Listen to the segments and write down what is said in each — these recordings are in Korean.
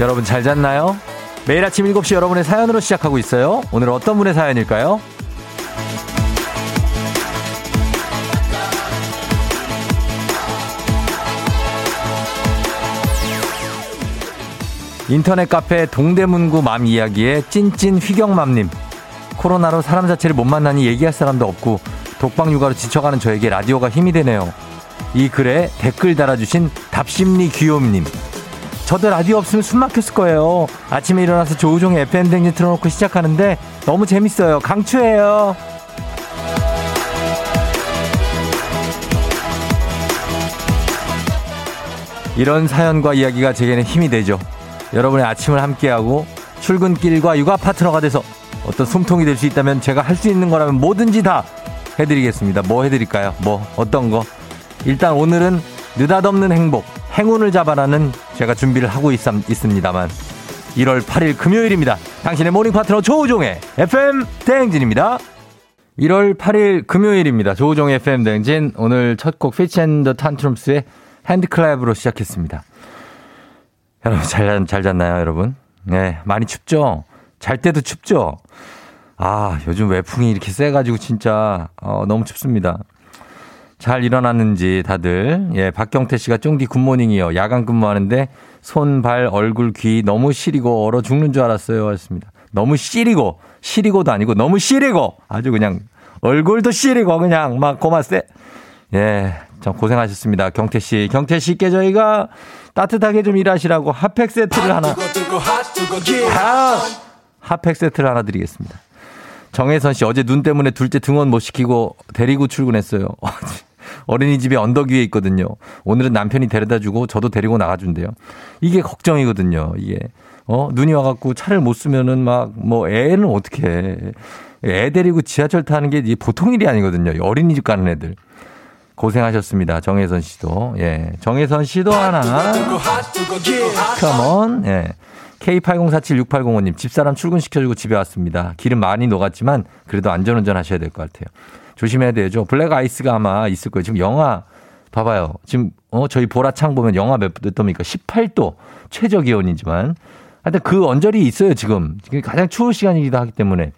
여러분 잘 잤나요? 매일 아침 7시 여러분의 사연으로 시작하고 있어요. 오늘 어떤 분의 사연일까요? '인터넷 카페 동대문구 맘 이야기'의 찐찐 휘경맘님. 코로나로 사람 자체를 못 만나니 얘기할 사람도 없고 독방 육아로 지쳐가는 저에게 라디오가 힘이 되네요. 이 글에 댓글 달아주신 답십리 귀요미님. 저도 라디오 없으면 숨 막혔을 거예요. 아침에 일어나서 조우종의 FM 댕진 틀어놓고 시작하는데 너무 재밌어요. 강추해요. 이런 사연과 이야기가 제게는 힘이 되죠. 여러분의 아침을 함께하고 출근길과 육아 파트너가 돼서 어떤 숨통이 될 수 있다면 제가 할 수 있는 거라면 뭐든지 다 해드리겠습니다. 뭐 해드릴까요? 뭐 어떤 거? 일단 오늘은 느닷없는 행복, 행운을 잡아라는 제가 준비를 하고 있습니다만 1월 8일 금요일입니다. 당신의 모닝 파트너 조우종의 FM 대행진입니다. 1월 8일 금요일입니다. 조우종의 FM 대행진 오늘 첫 곡 피치 앤 더 탄트럼스의 핸드클랩으로 시작했습니다. 여러분 잘 잤나요 여러분? 네, 많이 춥죠? 잘 때도 춥죠? 아 요즘 외풍이 이렇게 세가지고 진짜 너무 춥습니다. 잘 일어났는지 다들. 예, 박경태 씨가 쫑디 굿모닝이요. 야간 근무하는데 손, 발, 얼굴, 귀 너무 시리고 얼어 죽는 줄 알았어요 하셨습니다. 너무 시리고, 시리고도 아니고 너무 시리고 아주 그냥 얼굴도 시리고 그냥 막 고맙세. 예, 참 고생하셨습니다. 경태 씨. 경태 씨께 저희가 따뜻하게 좀 일하시라고 핫팩 세트를 하나. 핫팩 세트를 하나 드리겠습니다. 정혜선 씨. 어제 눈 때문에 둘째 등원 못 시키고 데리고 출근했어요. 어린이집이 언덕 위에 있거든요. 오늘은 남편이 데려다주고 저도 데리고 나가준대요. 이게 걱정이거든요. 이게. 눈이 와갖고 차를 못 쓰면은 막 뭐 애는 어떻게 해. 애 데리고 지하철 타는 게 보통 일이 아니거든요. 어린이집 가는 애들. 고생하셨습니다. 정혜선 씨도. 예. 정혜선 씨도 하나. 컴온. 예. K80476805님. 집사람 출근시켜주고 집에 왔습니다. 길은 많이 녹았지만 그래도 안전운전 하셔야 될 것 같아요. 조심해야 되죠. 블랙 아이스가 아마 있을 거예요. 지금 영하 봐봐요. 지금 저희 보라창 보면 영하 몇 도입니까? 18도 최저 기온이지만 하여튼 그 언저리 있어요. 지금. 가장 추울 시간이기도 하기 때문에.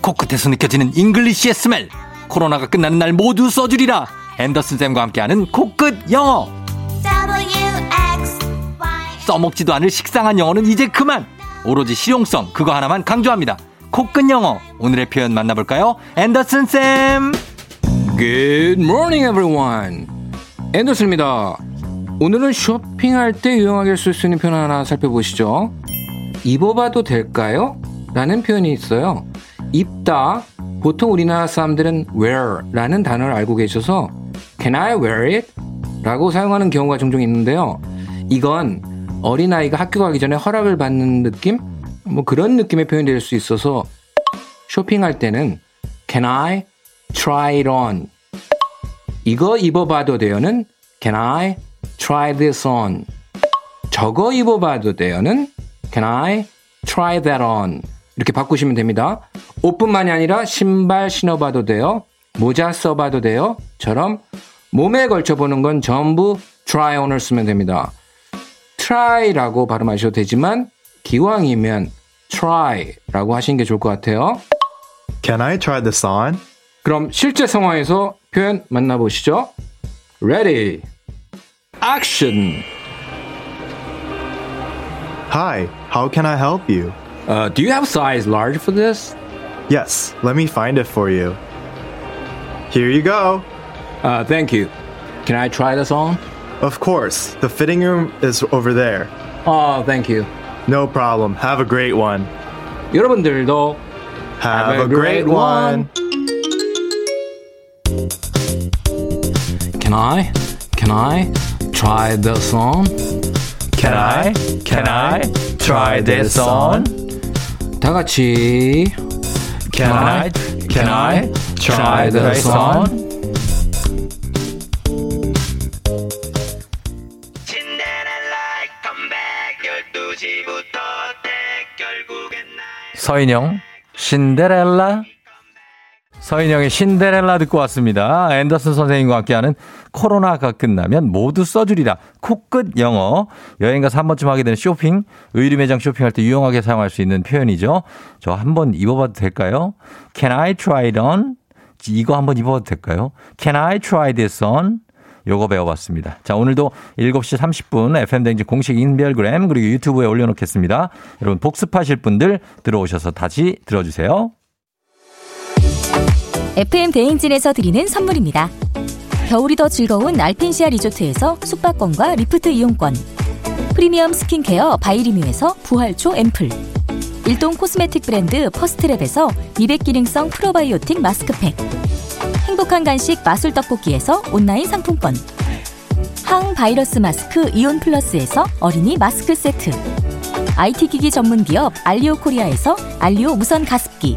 코끝에서 느껴지는 잉글리시의 스멜. 코로나가 끝나는 날 모두 써주리라. 앤더슨쌤과 함께하는 코끝 영어. 써먹지도 않을 식상한 영어는 이제 그만. 오로지 실용성, 그거 하나만 강조합니다. 코끝 영어. 오늘의 표현 만나볼까요? 앤더슨쌤. Good morning everyone. 앤더슨입니다. 오늘은 쇼핑할 때 유용하게 쓸 수 있는 표현 하나 살펴보시죠. 입어봐도 될까요? 라는 표현이 있어요. 입다, 보통 우리나라 사람들은 wear라는 단어를 알고 계셔서 Can I wear it? 라고 사용하는 경우가 종종 있는데요. 이건 어린아이가 학교 가기 전에 허락을 받는 느낌? 그런 느낌의 표현이 될 수 있어서 쇼핑할 때는 Can I try it on. 이거 입어봐도 돼요는 Can I try this on? 저거 입어봐도 돼요는 Can I try that on? 이렇게 바꾸시면 됩니다. 옷뿐만이 아니라 신발 신어봐도 돼요. 모자 써봐도 돼요. 처럼 몸에 걸쳐보는 건 전부 try on을 쓰면 됩니다. try라고 발음하셔도 되지만 기왕이면 try라고 하시는 게 좋을 것 같아요. Can I try this on? 그럼 실제 상황에서 표현 만나보시죠. Ready, action. Hi, how can I help you? Do you have size large for this? Yes, let me find it for you. Here you go. Thank you. Can I try this on? Of course. The fitting room is over there. Oh, thank you. No problem. Have a great one. 여러분들도 Have a great one. Can I try this on? Can I try this on? 다 같이 Can I try this on? 서인영 신데렐라. 서인영의 신데렐라 듣고 왔습니다. 앤더슨 선생님과 함께하는 코로나가 끝나면 모두 써주리라 코끝 영어. 여행 가서 한 번쯤 하게 되는 쇼핑, 의류 매장 쇼핑할 때 유용하게 사용할 수 있는 표현이죠. 저 한번 입어봐도 될까요? Can I try it on? 이거 한번 입어봐도 될까요? Can I try this on? 요거 배워봤습니다. 자, 오늘도 7시 30분 FM 댕진 공식 인별그램 그리고 유튜브에 올려놓겠습니다. 여러분 복습하실 분들 들어오셔서 다시 들어주세요. FM 대행진에서 드리는 선물입니다. 겨울이 더 즐거운 알펜시아 리조트에서 숙박권과 리프트 이용권, 프리미엄 스킨케어 바이리뮤에서 부활초 앰플, 일동 코스메틱 브랜드 퍼스트랩에서 미백 기능성 프로바이오틱 마스크팩, 행복한 간식 마술 떡볶이에서 온라인 상품권, 항바이러스 마스크 이온 플러스에서 어린이 마스크 세트, IT기기 전문 기업 알리오 코리아에서 알리오 무선 가습기,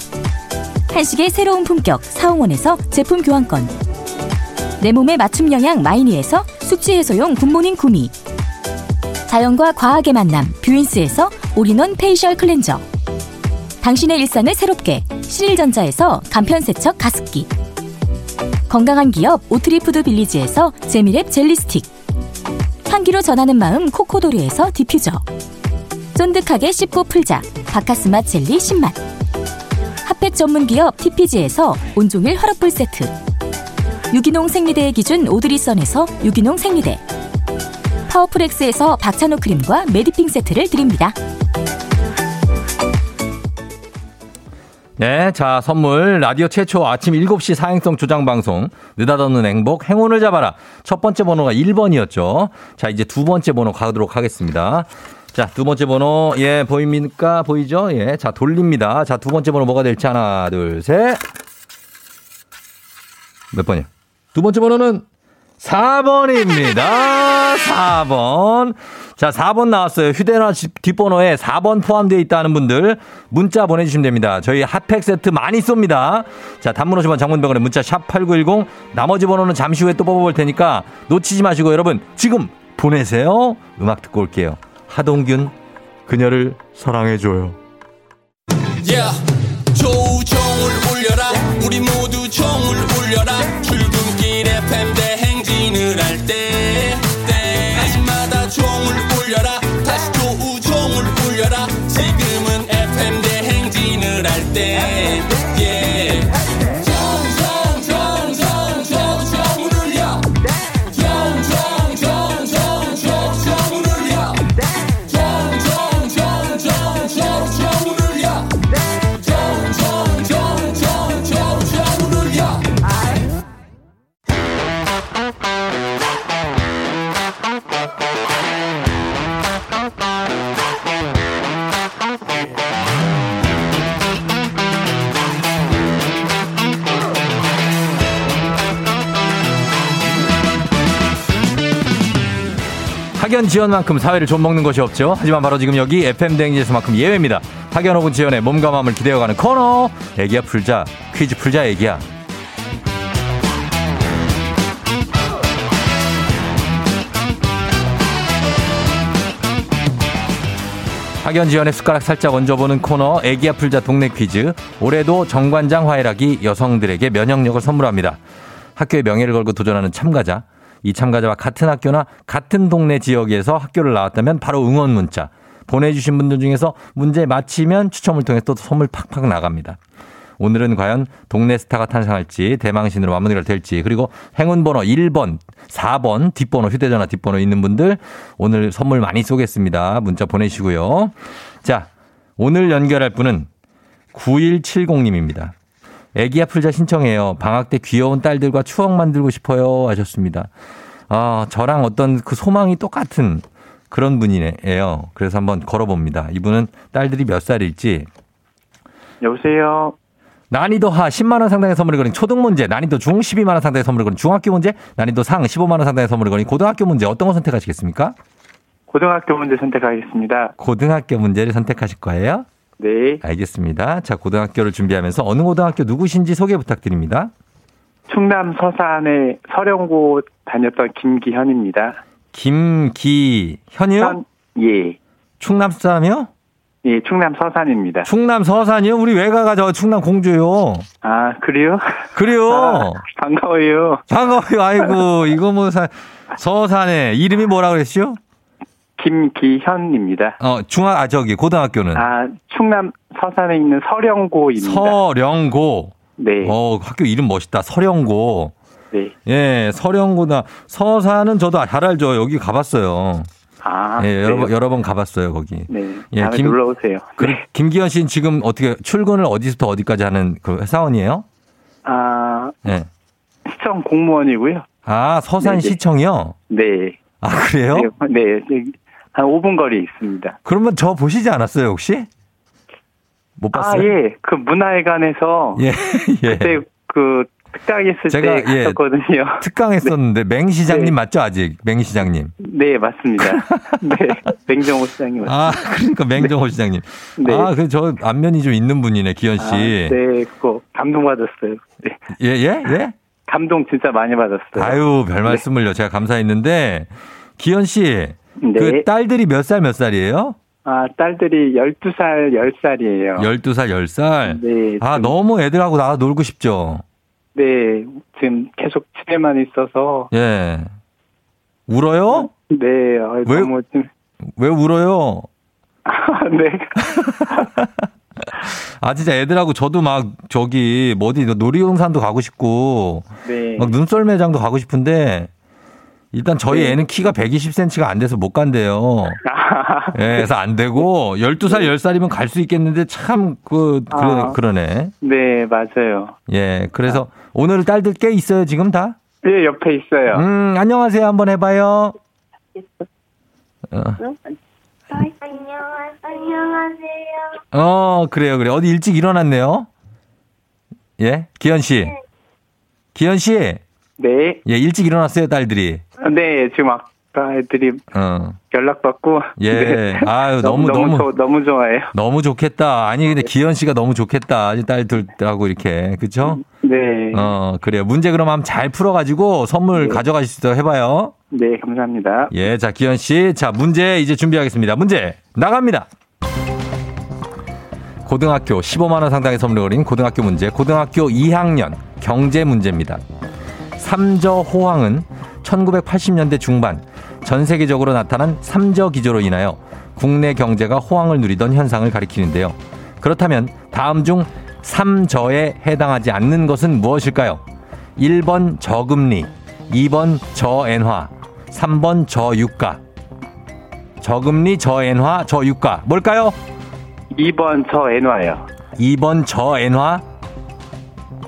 한식의 새로운 품격 사홍원에서 제품 교환권, 내 몸에 맞춤 영양 마이니에서 숙취 해소용 굿모닝 구미, 자연과 과학의 만남 뷰인스에서 올인원 페이셜 클렌저, 당신의 일상을 새롭게 신일전자에서 간편세척 가습기, 건강한 기업 오트리푸드 빌리지에서 재미랩 젤리스틱, 향기로 전하는 마음 코코도리에서 디퓨저, 쫀득하게 씹고 풀자 바카스맛 젤리 신맛, 핫팩 전문기업 TPG에서 온종일 화롯불 세트, 유기농 생리대의 기준 오드리선에서 유기농 생리대, 파워풀엑스에서 박찬호 크림과 메디핑 세트를 드립니다. 네, 자, 선물 라디오 최초 아침 7시 사행성 조장방송 느닷없는 행복 행운을 잡아라. 첫 번째 번호가 1번이었죠. 자, 이제 두 번째 번호 가도록 하겠습니다. 자, 두 번째 번호, 예, 보입니까? 보이죠? 예, 자, 돌립니다. 자, 두 번째 번호 뭐가 될지 하나, 둘, 셋. 몇 번이요? 두 번째 번호는 4번입니다. 4번. 자, 4번 나왔어요. 휴대전화 뒷번호에 4번 포함되어 있다는 분들 문자 보내주시면 됩니다. 저희 핫팩 세트 많이 쏩니다. 자, 단문 50원 장문병원에 문자 샵 8910. 나머지 번호는 잠시 후에 또 뽑아볼 테니까 놓치지 마시고 여러분 지금 보내세요. 음악 듣고 올게요. 하동균, 그녀를 사랑해줘요. Yeah, 조우종을 울려라. 우리 모두 종을 울려라. 출근길 FM 대행진은 때 학연 지연만큼 사회를 좀먹는 것이 없죠. 하지만 바로 지금 여기 FM 대행진에서만큼 예외입니다. 학연 혹은 지연의 몸과 마음을 기대어가는 코너. 애기야 풀자. 퀴즈 풀자 애기야. 학연 지연의 숟가락 살짝 얹어보는 코너. 애기야 풀자 동네 퀴즈. 올해도 정관장 화이락이 여성들에게 면역력을 선물합니다. 학교의 명예를 걸고 도전하는 참가자. 이 참가자와 같은 학교나 같은 동네 지역에서 학교를 나왔다면 바로 응원 문자 보내주신 분들 중에서 문제 맞히면 추첨을 통해 또 선물 팍팍 나갑니다. 오늘은 과연 동네 스타가 탄생할지 대망신으로 마무리가 될지 그리고 행운번호 1번, 4번 뒷번호 휴대전화 뒷번호 있는 분들 오늘 선물 많이 쏘겠습니다. 문자 보내시고요. 자, 오늘 연결할 분은 9170님입니다. 애기야 풀자 신청해요. 방학 때 귀여운 딸들과 추억 만들고 싶어요 하셨습니다. 아, 저랑 어떤 그 소망이 똑같은 그런 분이네요. 그래서 한번 걸어봅니다. 이분은 딸들이 몇 살일지. 여보세요. 난이도 하 10만 원 상당의 선물을 거린 초등 문제, 난이도 중 12만 원 상당의 선물을 거린 중학교 문제, 난이도 상 15만 원 상당의 선물을 거린 고등학교 문제 어떤 거 선택하시겠습니까? 고등학교 문제 선택하겠습니다. 고등학교 문제를 선택하실 거예요? 네. 알겠습니다. 자, 고등학교를 준비하면서 어느 고등학교 누구신지 소개 부탁드립니다. 충남 서산의 서령고 다녔던 김기현입니다. 김기현이요? 예. 충남 사람이요? 예, 충남 서산입니다. 충남 서산이요? 우리 외가가 저 충남 공주요. 아, 그래요? 그래요. 아, 반가워요. 반가워요. 아이고, 이거 뭐 서산에 이름이 뭐라고 그랬죠? 김기현입니다. 중학, 저기, 고등학교는? 충남 서산에 있는 서령고입니다. 서령고. 네. 학교 이름 멋있다. 서령고. 네. 예, 서령고다. 서산은 저도 잘 알죠. 여기 가봤어요. 아. 예, 여러 번 가봤어요, 거기. 네. 예, 다음에 놀러오세요. 네. 김기현 씨는 지금 어떻게, 출근을 어디서부터 어디까지 하는 그 회사원이에요? 네. 시청 공무원이고요. 아, 서산시청이요? 네. 네. 아, 그래요? 네. 네. 한 5분 거리에 있습니다. 그러면 저 보시지 않았어요, 혹시? 못 봤어요? 아, 예. 그 문화회관에서. 예, 예. 그때 그 특강했을 때 갔었거든요. 예, 특강했었는데, 네. 맹시장님 네. 맞죠, 아직? 맹시장님. 네, 맞습니다. 네. 맹정호 시장님. 아, 그러니까 맹정호 네. 시장님. 네. 아, 그 저 안면이 좀 있는 분이네, 기현 씨. 아, 네, 그거 감동받았어요. 네. 예, 예, 예? 감동 진짜 많이 받았어요. 아유, 별 말씀을요. 네. 제가 감사했는데, 기현 씨. 네. 그 딸들이 몇 살이에요? 아, 딸들이 12살, 10살이에요. 12살, 10살? 네. 아, 너무 애들하고 나가 놀고 싶죠? 네. 지금 계속 집에만 있어서. 예. 울어요? 네. 왜 울어요? 아, 네. 아, 진짜 애들하고 저도 막 저기, 놀이동산도 가고 싶고. 네. 막 눈썰 매장도 가고 싶은데. 일단 저희 네. 애는 키가 120cm가 안 돼서 못 간대요. 아, 네. 네, 그래서 안 되고 12살, 10살이면 갈 수 있겠는데 참 그러네. 네, 맞아요. 예, 그래서 오늘 딸들 꽤 있어요, 지금 다? 네, 옆에 있어요. 안녕하세요. 한번 해봐요. 안녕하세요. 그래요. 어디 일찍 일어났네요. 예, 기현 씨. 네. 기현 씨. 네. 예, 일찍 일어났어요, 딸들이. 네, 지금 아까 애들이 연락받고. 예. 네. 아유, 너무 좋아해요. 너무 좋겠다. 아니, 근데 네. 기현 씨가 너무 좋겠다. 딸들하고 이렇게. 그쵸? 네. 그래요. 문제 그럼 한번 잘 풀어가지고 선물 네. 가져가실 수 있도록 해봐요. 네, 감사합니다. 예, 자, 기현 씨. 자, 문제 이제 준비하겠습니다. 문제 나갑니다. 고등학교 15만 원 상당의 선물을 거린 고등학교 문제. 고등학교 2학년 경제 문제입니다. 삼저호황은 1980년대 중반 전 세계적으로 나타난 삼저기조로 인하여 국내 경제가 호황을 누리던 현상을 가리키는데요. 그렇다면 다음 중 3저에 해당하지 않는 것은 무엇일까요? 1번 저금리, 2번 저엔화, 3번 저유가. 저금리, 저엔화, 저유가. 뭘까요? 2번 저엔화요. 2번 저엔화,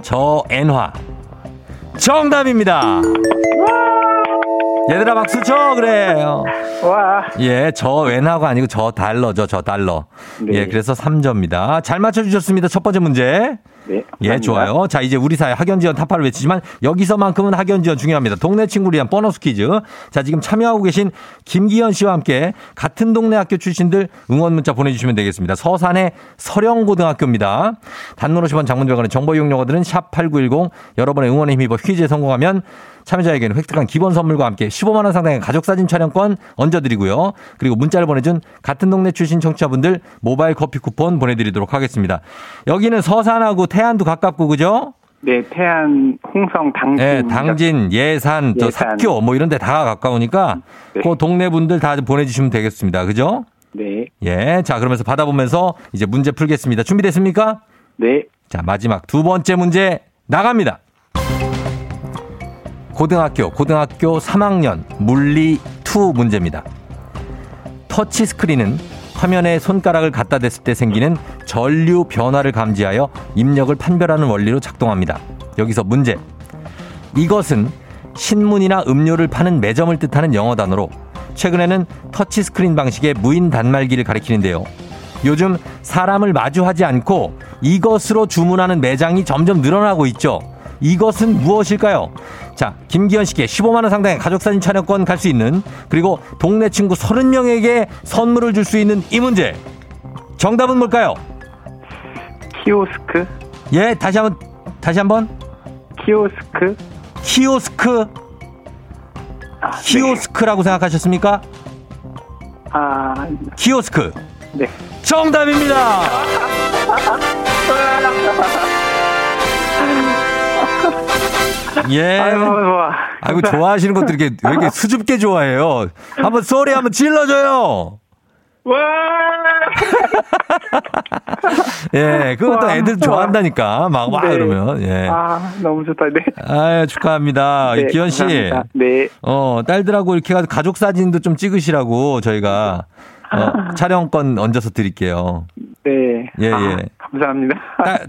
저엔화. 정답입니다. 얘들아 박수 쳐. 그래요. 와. 예, 저 외나가 아니고 저 달러죠. 저 달러. 네. 예, 그래서 3점입니다. 잘 맞춰주셨습니다. 첫 번째 문제. 네. 예, 좋아요. 자, 이제 우리 사회 학연지원 타파를 외치지만 여기서만큼은 학연지원 중요합니다. 동네 친구를 위한 보너스 퀴즈. 자, 지금 참여하고 계신 김기현 씨와 함께 같은 동네 학교 출신들 응원 문자 보내주시면 되겠습니다. 서산의 서령고등학교입니다. 단문 50원 장문병원의 정보 이용료들은 샵8910 여러분의 응원에 힘입어 퀴즈에 성공하면 참여자에게는 획득한 기본 선물과 함께 15만 원 상당의 가족사진 촬영권 얹어드리고요. 그리고 문자를 보내준 같은 동네 출신 청취자분들 모바일 커피 쿠폰 보내드리도록 하겠습니다. 여기는 서산하고 태안도 가깝고 그죠? 네, 태안, 홍성, 당진, 네, 당진, 예산, 저 삽교 뭐 이런 데 다 가까우니까 네. 그 동네 분들 다 보내주시면 되겠습니다. 그죠? 네. 예, 자 그러면서 받아보면서 이제 문제 풀겠습니다. 준비됐습니까? 네. 자 마지막 두 번째 문제 나갑니다. 고등학교 3학년 물리 2 문제입니다. 터치스크린은 화면에 손가락을 갖다 댔을 때 생기는 전류 변화를 감지하여 입력을 판별하는 원리로 작동합니다. 여기서 문제. 이것은 신문이나 음료를 파는 매점을 뜻하는 영어 단어로 최근에는 터치스크린 방식의 무인 단말기를 가리키는데요. 요즘 사람을 마주하지 않고 이것으로 주문하는 매장이 점점 늘어나고 있죠. 이것은 무엇일까요? 자, 김기현 씨께 15만 원 상당의 가족사진 촬영권 갈 수 있는 그리고 동네 친구 30명에게 선물을 줄 수 있는 이 문제. 정답은 뭘까요? 키오스크. 예, 다시 한번. 키오스크. 키오스크. 아, 키오스크라고 네. 생각하셨습니까? 아, 키오스크. 네. 정답입니다. 예. 아이고 좋아하시는 것들 이렇게 왜 이렇게 수줍게 좋아해요? 한번 소리 한번 질러줘요. 와. 예, 그것도 애들 좋아한다니까 막 와 네. 그러면. 예. 아 너무 좋다. 네. 아 축하합니다. 네, 기현 씨. 감사합니다. 네. 딸들하고 이렇게 가족 사진도 좀 찍으시라고 저희가 촬영권 얹어서 드릴게요. 네. 예 예. 아, 감사합니다.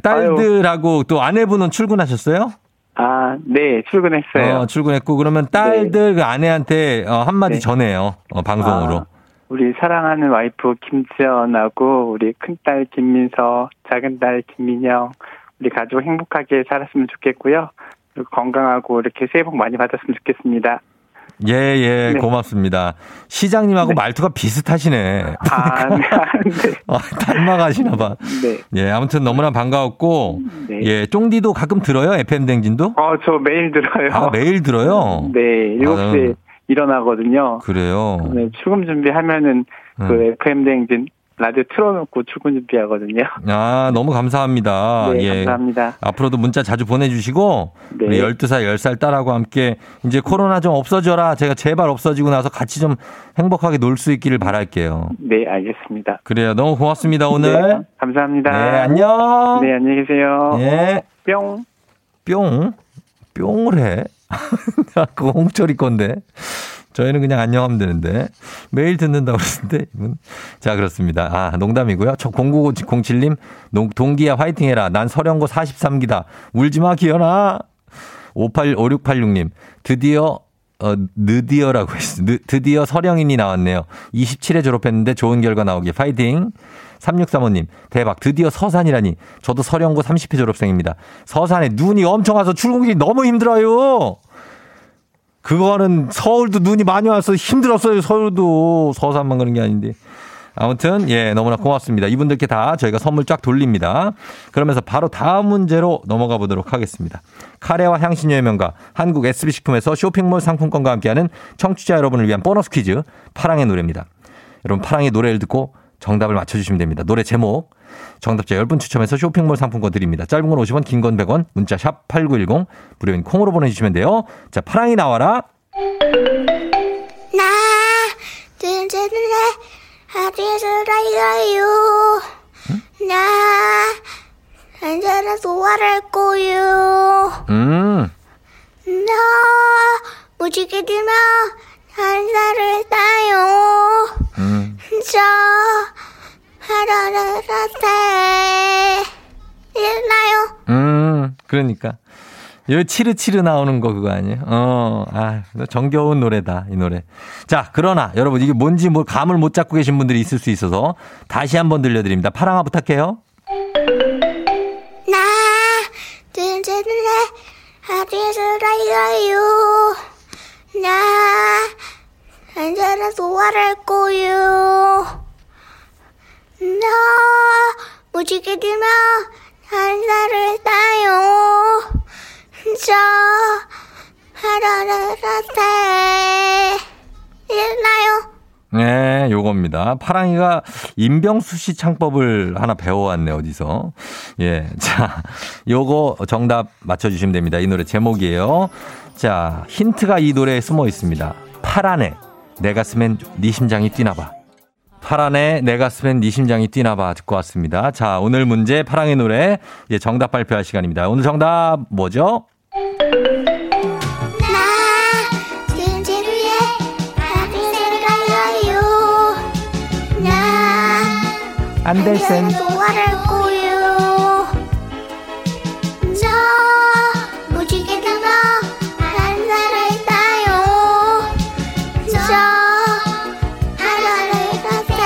딸들하고 아유. 또 아내분은 출근하셨어요? 아, 네, 출근했어요. 출근했고, 그러면 딸들 네. 그 아내한테 한마디 네. 전해요. 방송으로. 아, 우리 사랑하는 와이프 김지연하고, 우리 큰딸 김민서, 작은딸 김민영, 우리 가족 행복하게 살았으면 좋겠고요. 그리고 건강하고 이렇게 새해 복 많이 받았으면 좋겠습니다. 예, 예, 네. 고맙습니다. 시장님하고 네. 말투가 비슷하시네. 아, 네. 닮아가시나봐. 네. 예, 아무튼 너무나 반가웠고, 네. 예, 쫑디도 가끔 들어요? FM 댕진도? 저 매일 들어요. 아, 매일 들어요? 네, 7시에 일어나거든요. 그래요? 네, 출근 준비하면은 그 FM 댕진. 라디오 틀어놓고 출근 준비하거든요. 아, 너무 감사합니다. 네, 예. 감사합니다. 앞으로도 문자 자주 보내주시고, 네. 우리 12살, 10살 딸하고 함께, 이제 코로나 좀 없어져라. 제가 제발 없어지고 나서 같이 좀 행복하게 놀 수 있기를 바랄게요. 네, 알겠습니다. 그래요. 너무 고맙습니다, 오늘. 네, 감사합니다. 네, 안녕. 네, 안녕히 계세요. 네. 뿅. 뿅? 뿅을 해? 그거 홍철이 건데. 저희는 그냥 안녕하면 되는데 매일 듣는다고 그러는데 이분 자 그렇습니다. 아 농담이고요. 저 0907님 동기야 화이팅해라. 난 서령고 43기다. 울지마 기현아. 585686님 드디어 느디어라고 했어요. 드디어 서령인이 나왔네요. 27회 졸업했는데 좋은 결과 나오길 파이팅. 3635님 대박 드디어 서산이라니. 저도 서령고 30회 졸업생입니다. 서산에 눈이 엄청 와서 출근길이 너무 힘들어요. 그거는 서울도 눈이 많이 와서 힘들었어요. 서울도 서산만 그런 게 아닌데. 아무튼 예 너무나 고맙습니다. 이분들께 다 저희가 선물 쫙 돌립니다. 그러면서 바로 다음 문제로 넘어가 보도록 하겠습니다. 카레와 향신료의 명가 한국 SB식품에서 쇼핑몰 상품권과 함께하는 청취자 여러분을 위한 보너스 퀴즈 파랑의 노래입니다. 여러분 파랑의 노래를 듣고 정답을 맞춰주시면 됩니다. 노래 제목 정답자 10분 추첨해서 쇼핑몰 상품권 드립니다. 짧은 건 50원, 긴 건 100원, 문자 샵 8910, 무료인 콩으로 보내주시면 돼요. 자, 파랑이 나와라. 나, 둘, 셋, 넷, 하루에서 라이가요. 나, 이제는 소화를 할 거예요. 나 무지개들아 한 살을 따요. 저 하루를 사태 일나요. 그러니까 여기 치르치르 나오는 거 그거 아니에요? 정겨운 노래다 이 노래. 자, 그러나 여러분 이게 뭔지 뭐 감을 못 잡고 계신 분들이 있을 수 있어서 다시 한번 들려드립니다. 파랑아 부탁해요. 나 들들래 하루를 알려요. 나 한자라 소화를 할 거요. 나 무지개들만 한자를 따요. 저 하루를 사태 일나요. 네, 요겁니다. 파랑이가 임병수 씨 창법을 하나 배워왔네, 어디서. 예. 자, 요거 정답 맞춰주시면 됩니다. 이 노래 제목이에요. 자, 힌트가 이 노래에 숨어 있습니다. 파란에 내 가슴엔 네 심장이 뛰나봐. 파란에 내 가슴엔 네 심장이 뛰나봐. 듣고 왔습니다. 자, 오늘 문제 파랑의 노래. 예, 정답 발표할 시간입니다. 오늘 정답 뭐죠? 안델센 소화를 꼬요. 저 무지개 담아 한살을 따요. 저 하늘을 가세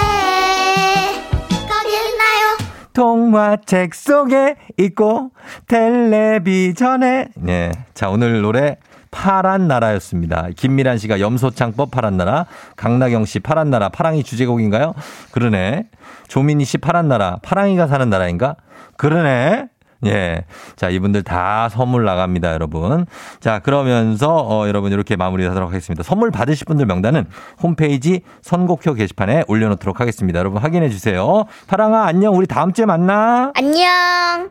거리나요. 동화책 속에 있고 텔레비전에. 네, 자 오늘 노래 파란 나라였습니다. 김미란 씨가 염소창법 파란 나라, 강나경 씨 파란 나라, 파랑이 주제곡인가요? 그러네. 조민희 씨 파란 나라, 파랑이가 사는 나라인가? 그러네. 예. 자, 이분들 다 선물 나갑니다, 여러분. 자, 그러면서, 여러분 이렇게 마무리 하도록 하겠습니다. 선물 받으실 분들 명단은 홈페이지 선곡표 게시판에 올려놓도록 하겠습니다. 여러분 확인해 주세요. 파랑아, 안녕. 우리 다음주에 만나. 안녕.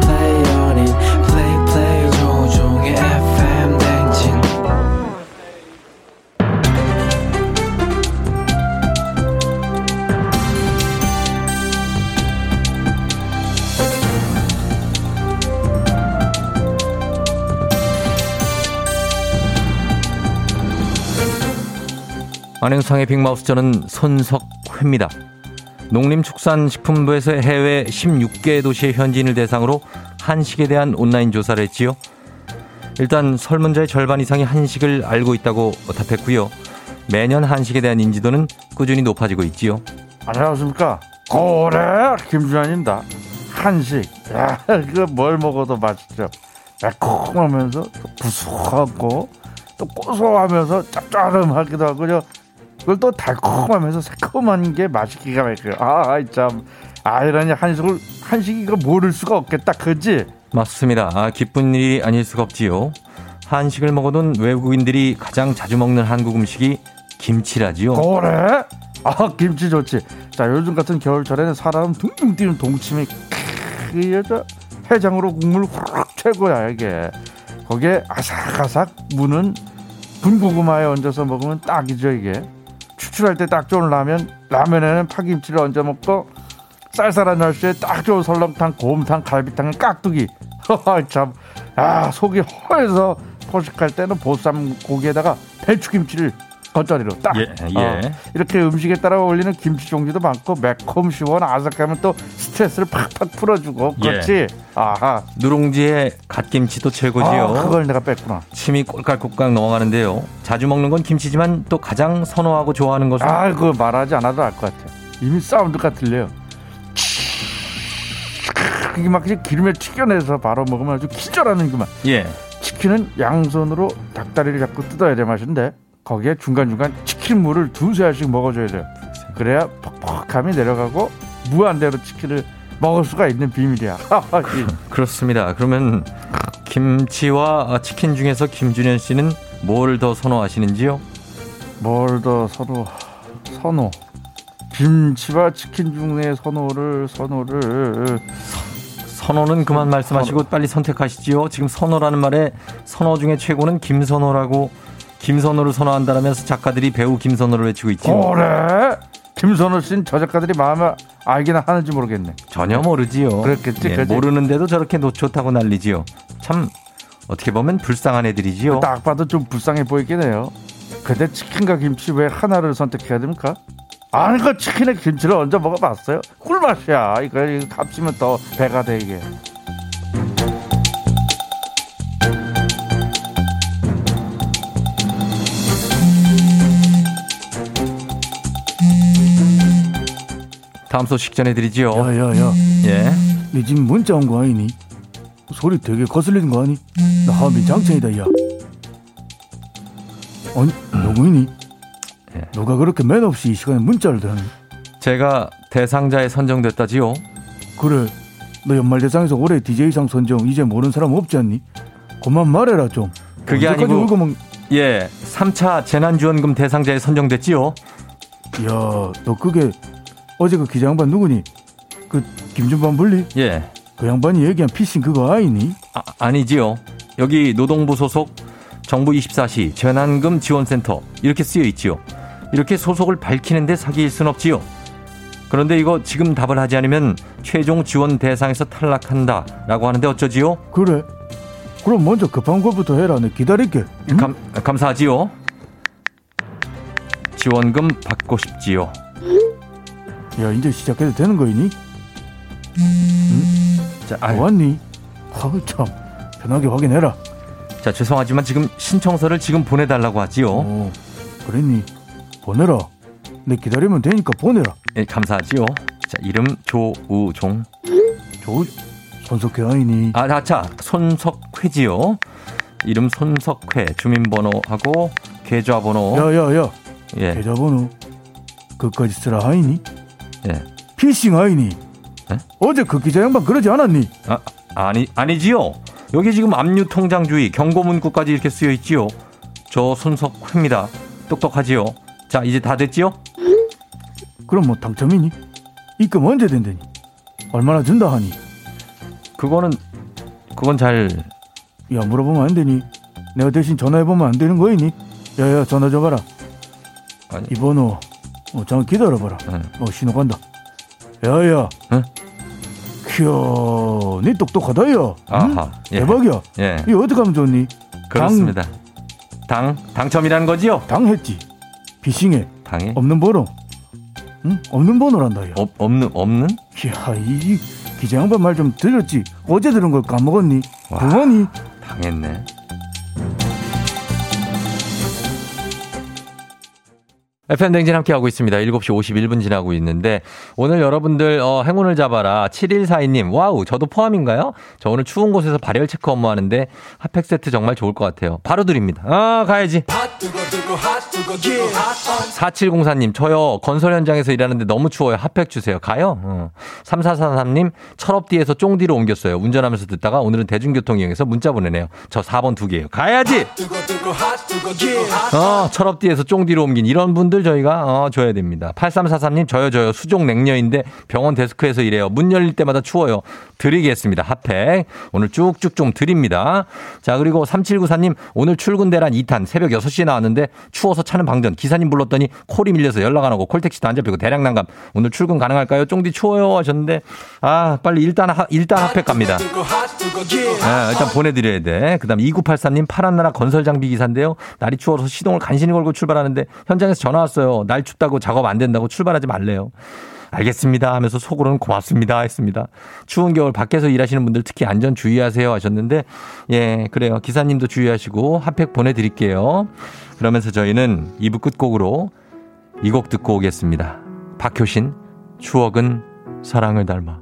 play on it. Play play 조종의 FM 댕진. 안녕상의 빅마우스, 저는 손석회입니다. 농림축산식품부에서 해외 16개 도시의 현지인을 대상으로 한식에 대한 온라인 조사를 했지요. 일단 설문자의 절반 이상이 한식을 알고 있다고 답했고요. 매년 한식에 대한 인지도는 꾸준히 높아지고 있지요. 안녕하십니까. 고래 김준환입니다. 한식. 야, 이거 뭘 먹어도 맛있죠. 매콤하면서 부수하고 또 고소하면서 짭짤하기도 하고요. 그걸 또 달콤하면서 새콤한 게 맛이 기가 막혀요. 이러니 한식 이거 모를 수가 없겠다, 그지? 맞습니다. 기쁜 일이 아닐 수가 없지요. 한식을 먹어둔 외국인들이 가장 자주 먹는 한국 음식이 김치라지요. 그래? 김치 좋지. 자, 요즘 같은 겨울철에는 사람 둥둥 뛰는 동치미, 그 여자 해장으로 국물 확 최고야 이게. 거기에 아삭아삭 무는 군고구마에 얹어서 먹으면 딱이죠 이게. 추출할 때 딱 좋은 라면에는 파김치를 얹어 먹고, 쌀쌀한 날씨에 딱 좋은 설렁탕, 곰탕, 갈비탕에 깍두기. 참, 속이 허해서 포식할 때는 보쌈 고기에다가 배추김치를 겉절이로 딱. 이렇게 음식에 따라 어울리는 김치 종류도 많고, 매콤 시원 아삭하면 또 스트레스를 팍팍 풀어주고. 그렇지. 누룽지에 갓김치도 최고지요. 그걸 내가 뺐구나. 침이 꼴깍꼴깍 넘어가는데요. 자주 먹는 건 김치지만 또 가장 선호하고 좋아하는 것은, 그거 말하지 않아도 알 것 같아요. 이미 사운드가 들려요. 이게 막 기름에 튀겨내서 바로 먹으면 아주 기절하는 그만. 치킨은 양손으로 닭다리를 잡고 뜯어야 될 맛인데, 거기에 중간중간 치킨물을 두세 알씩 먹어줘야 돼요. 그래야 퍽퍽함이 내려가고 무한대로 치킨을 먹을 수가 있는 비밀이야. 그렇습니다. 그러면 김치와 치킨 중에서 김준현 씨는 뭘 더 선호하시는지요? 뭘 더 선호. 김치와 치킨 중에 선호는 그만 말씀하시고 빨리 선택하시지요. 지금 선호라는 말에 선호 중에 최고는 김선호라고, 김선호를 선호한다라면서 작가들이 배우 김선호를 외치고 있지요. 그래? 김선호 씨는 저 작가들이 마음을 알기나 하는지 모르겠네. 전혀 모르지요. 그렇겠지. 예, 모르는데도 저렇게 좋다고 난리지요. 참 어떻게 보면 불쌍한 애들이지요. 딱 봐도 좀 불쌍해 보이긴 해요. 근데 치킨과 김치 왜 하나를 선택해야 됩니까? 아니 그 치킨에 김치를 얹어 먹어봤어요? 꿀맛이야. 이거 값이면 또 배가 돼 이게. 다음 소식 전해드리지요. 야야야. 예. 네 지금 문자 온 거 아니니? 소리 되게 거슬리는 거 아니? 나 하민 장첸이다 야. 아니 누구이니? 예. 누가 그렇게 맨없이 이 시간에 문자를 대니? 제가 대상자에 선정됐다지요. 그래 너 연말대상에서 올해 DJ상 선정 이제 모르는 사람 없지 않니? 그만 말해라 좀. 그게 아니고 예 3차 재난지원금 대상자에 선정됐지요. 야 너 그게 어제 그 기자 양반 누구니? 그 김준반 분리? 예. 그 양반이 얘기한 피싱 그거 아니니? 아니지요. 여기 노동부 소속 정부 24시 재난금 지원센터 이렇게 쓰여 있지요. 이렇게 소속을 밝히는데 사기일 순 없지요. 그런데 이거 지금 답을 하지 않으면 최종 지원 대상에서 탈락한다라고 하는데 어쩌지요? 그래. 그럼 먼저 급한 것부터 해라. 내 기다릴게. 응? 감사하지요. 지원금 받고 싶지요. 야 이제 시작해도 되는 거이니? 응? 자, 왔니? 아우 참 편하게 확인해라. 자 죄송하지만 지금 신청서를 지금 보내달라고 하지요. 오, 그랬니? 보내라. 내 기다리면 되니까 보내라. 예, 감사하지요. 자 이름 조우종. 손석회 아니니? 아자 손석회지요. 이름 손석회. 주민번호하고 계좌번호. 야야야. 예. 계좌번호. 그까지 쓰라 아니니? 예. 피싱 아니니? 예? 어제 그 기자 양반 그러지 않았니? 아니지요. 여기 지금 압류통장 주의 경고문구까지 이렇게 쓰여 있지요. 저 손석회입니다. 똑똑하지요. 자 이제 다 됐지요? 그럼 뭐 당첨이니? 입금 언제 된다니? 얼마나 준다 하니? 그건 잘. 야 물어보면 안 되니? 내가 대신 전화해보면 안 되는 거이니? 야야 전화 줘봐라. 아니. 이 번호. 잠깐 기다려봐라. 신호 간다. 야야. 응? 귀여워. 니 똑똑하다 야. 아하. 예. 대박이야. 예. 이거 어떻게 하면 좋니? 그렇습니다. 당첨이라는 거지요? 당했지. 피싱에. 당해? 없는 번호. 응? 없는 번호란다 야. 없는? 이야 이 기자 양반 말 좀 들었지. 어제 들은 걸 까먹었니? 와, 그거니? 당했네. FM 댕진 함께하고 있습니다. 7시 51분 지나고 있는데 오늘 여러분들 행운을 잡아라 7142님 와우 저도 포함인가요? 저 오늘 추운 곳에서 발열 체크 업무하는데 핫팩 세트 정말 좋을 것 같아요. 바로 드립니다. 아 가야지. 4704님 저요 건설 현장에서 일하는데 너무 추워요. 핫팩 주세요. 가요. 3443님 철업디에서 쫑디로 옮겼어요. 운전하면서 듣다가 오늘은 대중교통 이용해서 문자 보내네요. 저 4번 2개예요. 가야지. 철업디에서 쫑디로 옮긴 이런 분들 저희가 줘야 됩니다. 8343님 저요 수종 냉녀인데 병원 데스크에서 일해요. 문 열릴 때마다 추워요. 드리겠습니다. 핫팩 오늘 쭉쭉 좀 드립니다. 자 그리고 3794님 오늘 출근 대란 2탄 새벽 6시에 나왔는데 추워서 차는 방전 기사님 불렀더니 콜이 밀려서 연락 안 오고 콜택시도 안 잡히고 대량 난감. 오늘 출근 가능할까요? 쫑디 추워요 하셨는데 아 빨리 일단 핫팩 갑니다. 아, 일단 보내드려야 돼. 그 다음 2983님 파란나라 건설장비 기사인데요. 날이 추워서 시동을 간신히 걸고 출발하는데 현장에서 전화 왔어요. 날 춥다고 작업 안 된다고 출발하지 말래요. 알겠습니다 하면서 속으로는 고맙습니다 했습니다. 추운 겨울 밖에서 일하시는 분들 특히 안전 주의하세요 하셨는데 예 그래요. 기사님도 주의하시고 핫팩 보내드릴게요. 그러면서 저희는 2부 끝곡으로 이 곡 듣고 오겠습니다. 박효신 추억은 사랑을 닮아.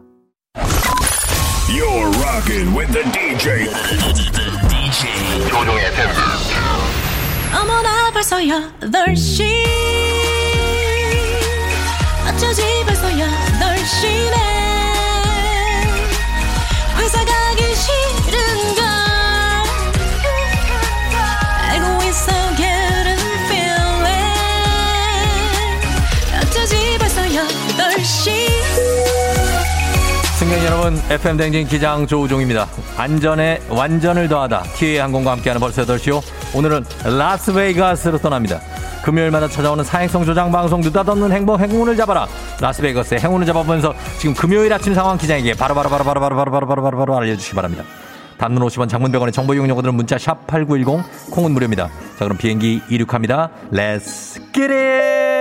You're rocking with the DJ. 조종의 팬들. 어머나 벌써 8시 어쩌지 벌써 8시네 회사 가기 싫은걸 알고 있어 여러분, FM 댕진 기장 조우종입니다. 안전에 완전을 더하다. TA항공과 함께하는 벌써 8시요. 오늘은 라스베이거스로 떠납니다. 금요일마다 찾아오는 사행성 조장 방송 느닷없는 행복 행운을 잡아라. 라스베이거스의 행운을 잡아보면서 지금 금요일 아침 상황 기장에게 바로 알려주시기 바랍니다. 단문 50원, 장문 100원의 정보 이용료들은 문자 샵 8910, 콩은 무료입니다. 자, 그럼 비행기 이륙합니다. Let's get it!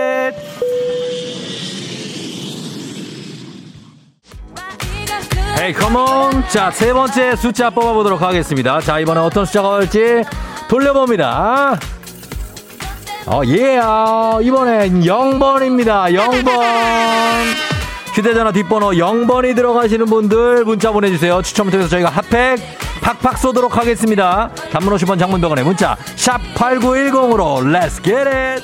Hey, come on. 자, 세 번째 숫자 뽑아보도록 하겠습니다. 자, 이번에 어떤 숫자가 올지 돌려봅니다. 이번엔 0번입니다. 0번. 휴대전화 뒷번호 0번이 들어가시는 분들 문자 보내주세요. 추첨을 통해서 저희가 핫팩 팍팍 쏘도록 하겠습니다. 단문 50원, 장문 100원에 문자 샵 8910으로 Let's get it.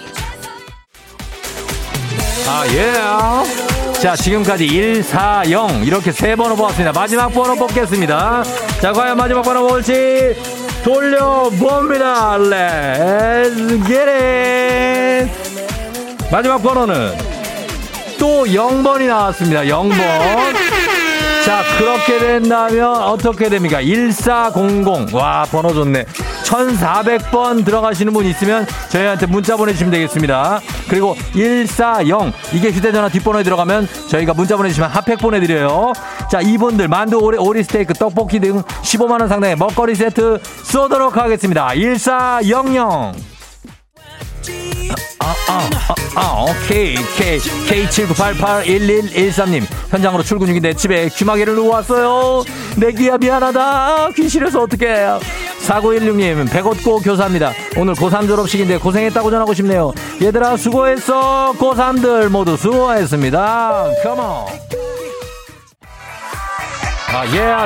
자, 지금까지 1, 4, 0 이렇게 세 번호 뽑았습니다. 마지막 번호 뽑겠습니다. 자, 과연 마지막 번호 뭘지 돌려봅니다. Let's get it. 마지막 번호는 또 0번이 나왔습니다. 0번. 자, 그렇게 된다면 어떻게 됩니까? 1400. 와, 번호 좋네. 1400번 들어가시는 분 있으면 저희한테 문자 보내주시면 되겠습니다. 그리고 140 이게 휴대전화 뒷번호에 들어가면 저희가 문자 보내주시면 핫팩 보내드려요. 자, 이분들 만두, 오리 스테이크, 떡볶이 등 15만원 상당의 먹거리 세트 쏘도록 하겠습니다. 1400. 오케이. K79881113님. 현장으로 출근 중인데 집에 귀마개를 놓고 왔어요. 내 귀야 미안하다. 귀 싫어서 어떡해. 4916님. 백옷고 교사입니다. 오늘 고3 졸업식인데 고생했다고 전하고 싶네요. 얘들아 수고했어. 고3들 모두 수고했습니다. Come on.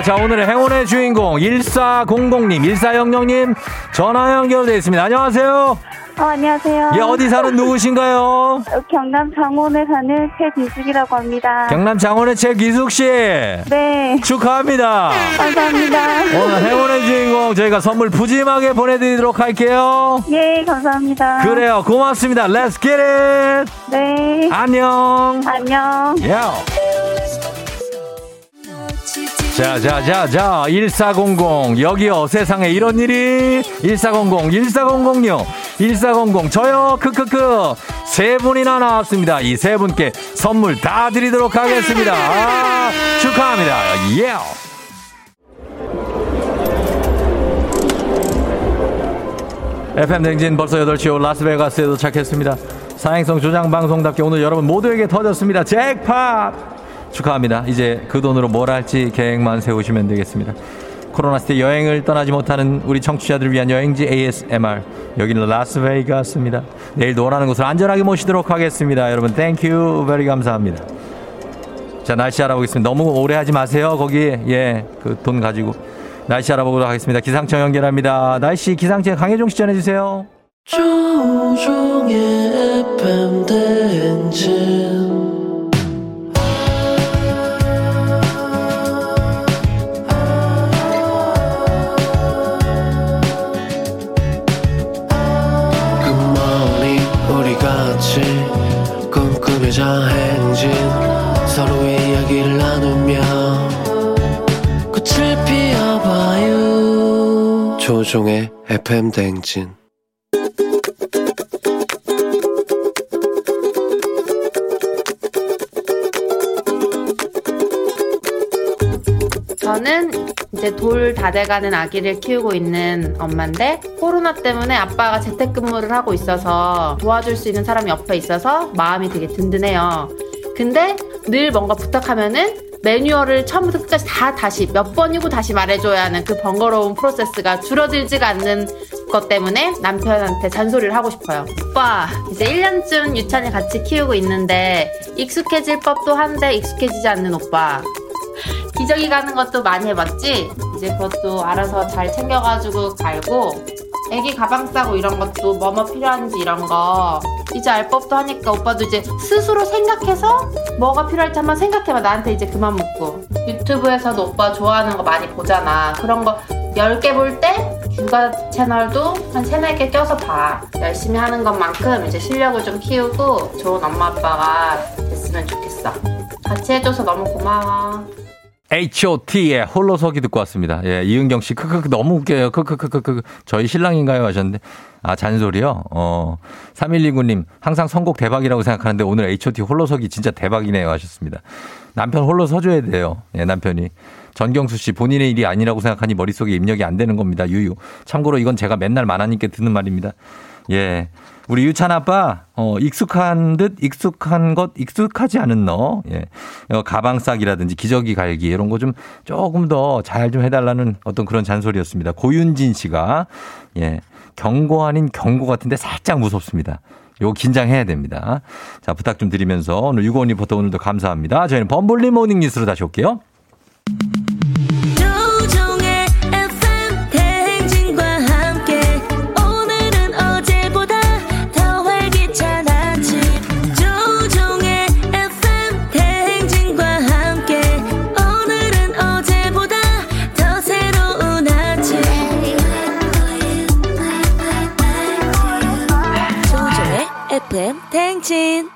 자, 오늘의 행운의 주인공 1400님, 1400님 전화 연결되어 있습니다. 안녕하세요. 안녕하세요. 예, 어디 사는 누구신가요? 경남 장원에 사는 최기숙이라고 합니다. 경남 장원의 최기숙 씨. 네. 축하합니다. 감사합니다. 오늘 행운의 주인공 저희가 선물 푸짐하게 보내드리도록 할게요. 예, 감사합니다. 그래요, 고맙습니다. Let's get it. 네. 안녕. 자, 1400. 여기요, 세상에 이런 일이. 1400요. 1400 저요. 크크크. 세 분이나 나왔습니다. 이 세 분께 선물 다 드리도록 하겠습니다. 축하합니다. FM 댕진 벌써 8시 라스베가스에 도착했습니다. 사행성 조장 방송답게 오늘 여러분 모두에게 터졌습니다. 잭팟! 축하합니다. 이제 그 돈으로 뭘 할지 계획만 세우시면 되겠습니다. 코로나 시대 여행을 떠나지 못하는 우리 청취자들을 위한 여행지 ASMR. 여기는 라스베이거스입니다. 내일도 원하는 곳을 안전하게 모시도록 하겠습니다. 여러분 땡큐 베리 감사합니다. 자, 날씨 알아보겠습니다. 너무 오래 하지 마세요. 거기 그 돈 가지고 날씨 알아보도록 하겠습니다. 기상청 연결합니다. 날씨 기상청 강혜종 씨 전해주세요. 행진 서로의 이야기를 나누며 꽃을 피워봐요. 조종의 FM 대행진. 저는 이제 돌 다 돼가는 아기를 키우고 있는 엄마인데 코로나 때문에 아빠가 재택근무를 하고 있어서 도와줄 수 있는 사람이 옆에 있어서 마음이 되게 든든해요. 근데 늘 뭔가 부탁하면은 매뉴얼을 처음부터 끝까지 다 다시 몇 번이고 다시 말해줘야 하는 그 번거로운 프로세스가 줄어들지가 않는 것 때문에 남편한테 잔소리를 하고 싶어요. 오빠, 이제 1년쯤 유찬이 같이 키우고 있는데 익숙해질 법도 한데 익숙해지지 않는 오빠. 기저귀 가는 것도 많이 해봤지? 이제 그것도 알아서 잘 챙겨가지고 갈고 애기 가방 싸고 이런 것도 뭐뭐 필요한지 이런 거 이제 알 법도 하니까 오빠도 이제 스스로 생각해서 뭐가 필요할지 한번 생각해봐. 나한테 이제 그만 묻고. 유튜브에서도 오빠 좋아하는 거 많이 보잖아. 그런 거 10개 볼 때 육아 채널도 한 3, 4개 껴서 봐. 열심히 하는 것만큼 이제 실력을 좀 키우고 좋은 엄마 아빠가 됐으면 좋겠어. 같이 해줘서 너무 고마워. H.O.T의 홀로서기 듣고 왔습니다. 예, 이은경 씨, 크크크, 너무 웃겨요. 크크크크크. 저희 신랑인가요? 하셨는데. 아, 잔소리요? 3129님, 항상 선곡 대박이라고 생각하는데 오늘 H.O.T 홀로서기 진짜 대박이네요. 하셨습니다. 남편 홀로 서줘야 돼요. 예, 남편이. 전경수 씨, 본인의 일이 아니라고 생각하니 머릿속에 입력이 안 되는 겁니다. 유유. 참고로 이건 제가 맨날 만화님께 듣는 말입니다. 예. 우리 유찬 아빠, 익숙한 듯 익숙한 것 익숙하지 않은 너. 예. 가방 싸기라든지 기저귀 갈기 이런 거 좀 조금 더 잘 좀 해달라는 어떤 그런 잔소리였습니다. 고윤진 씨가, 예. 경고 아닌 경고 같은데 살짝 무섭습니다. 요거 긴장해야 됩니다. 자, 부탁 좀 드리면서 오늘 유고원 리포터 오늘도 감사합니다. 저희는 범블리 모닝 뉴스로 다시 올게요. 조우종의 FM 대행진과 함께 오늘은 어제보다 더 활기찬 아침 조우종의 FM 대행진과 함께 오늘은 어제보다 더 새로운 아침 조우종의 FM 대행진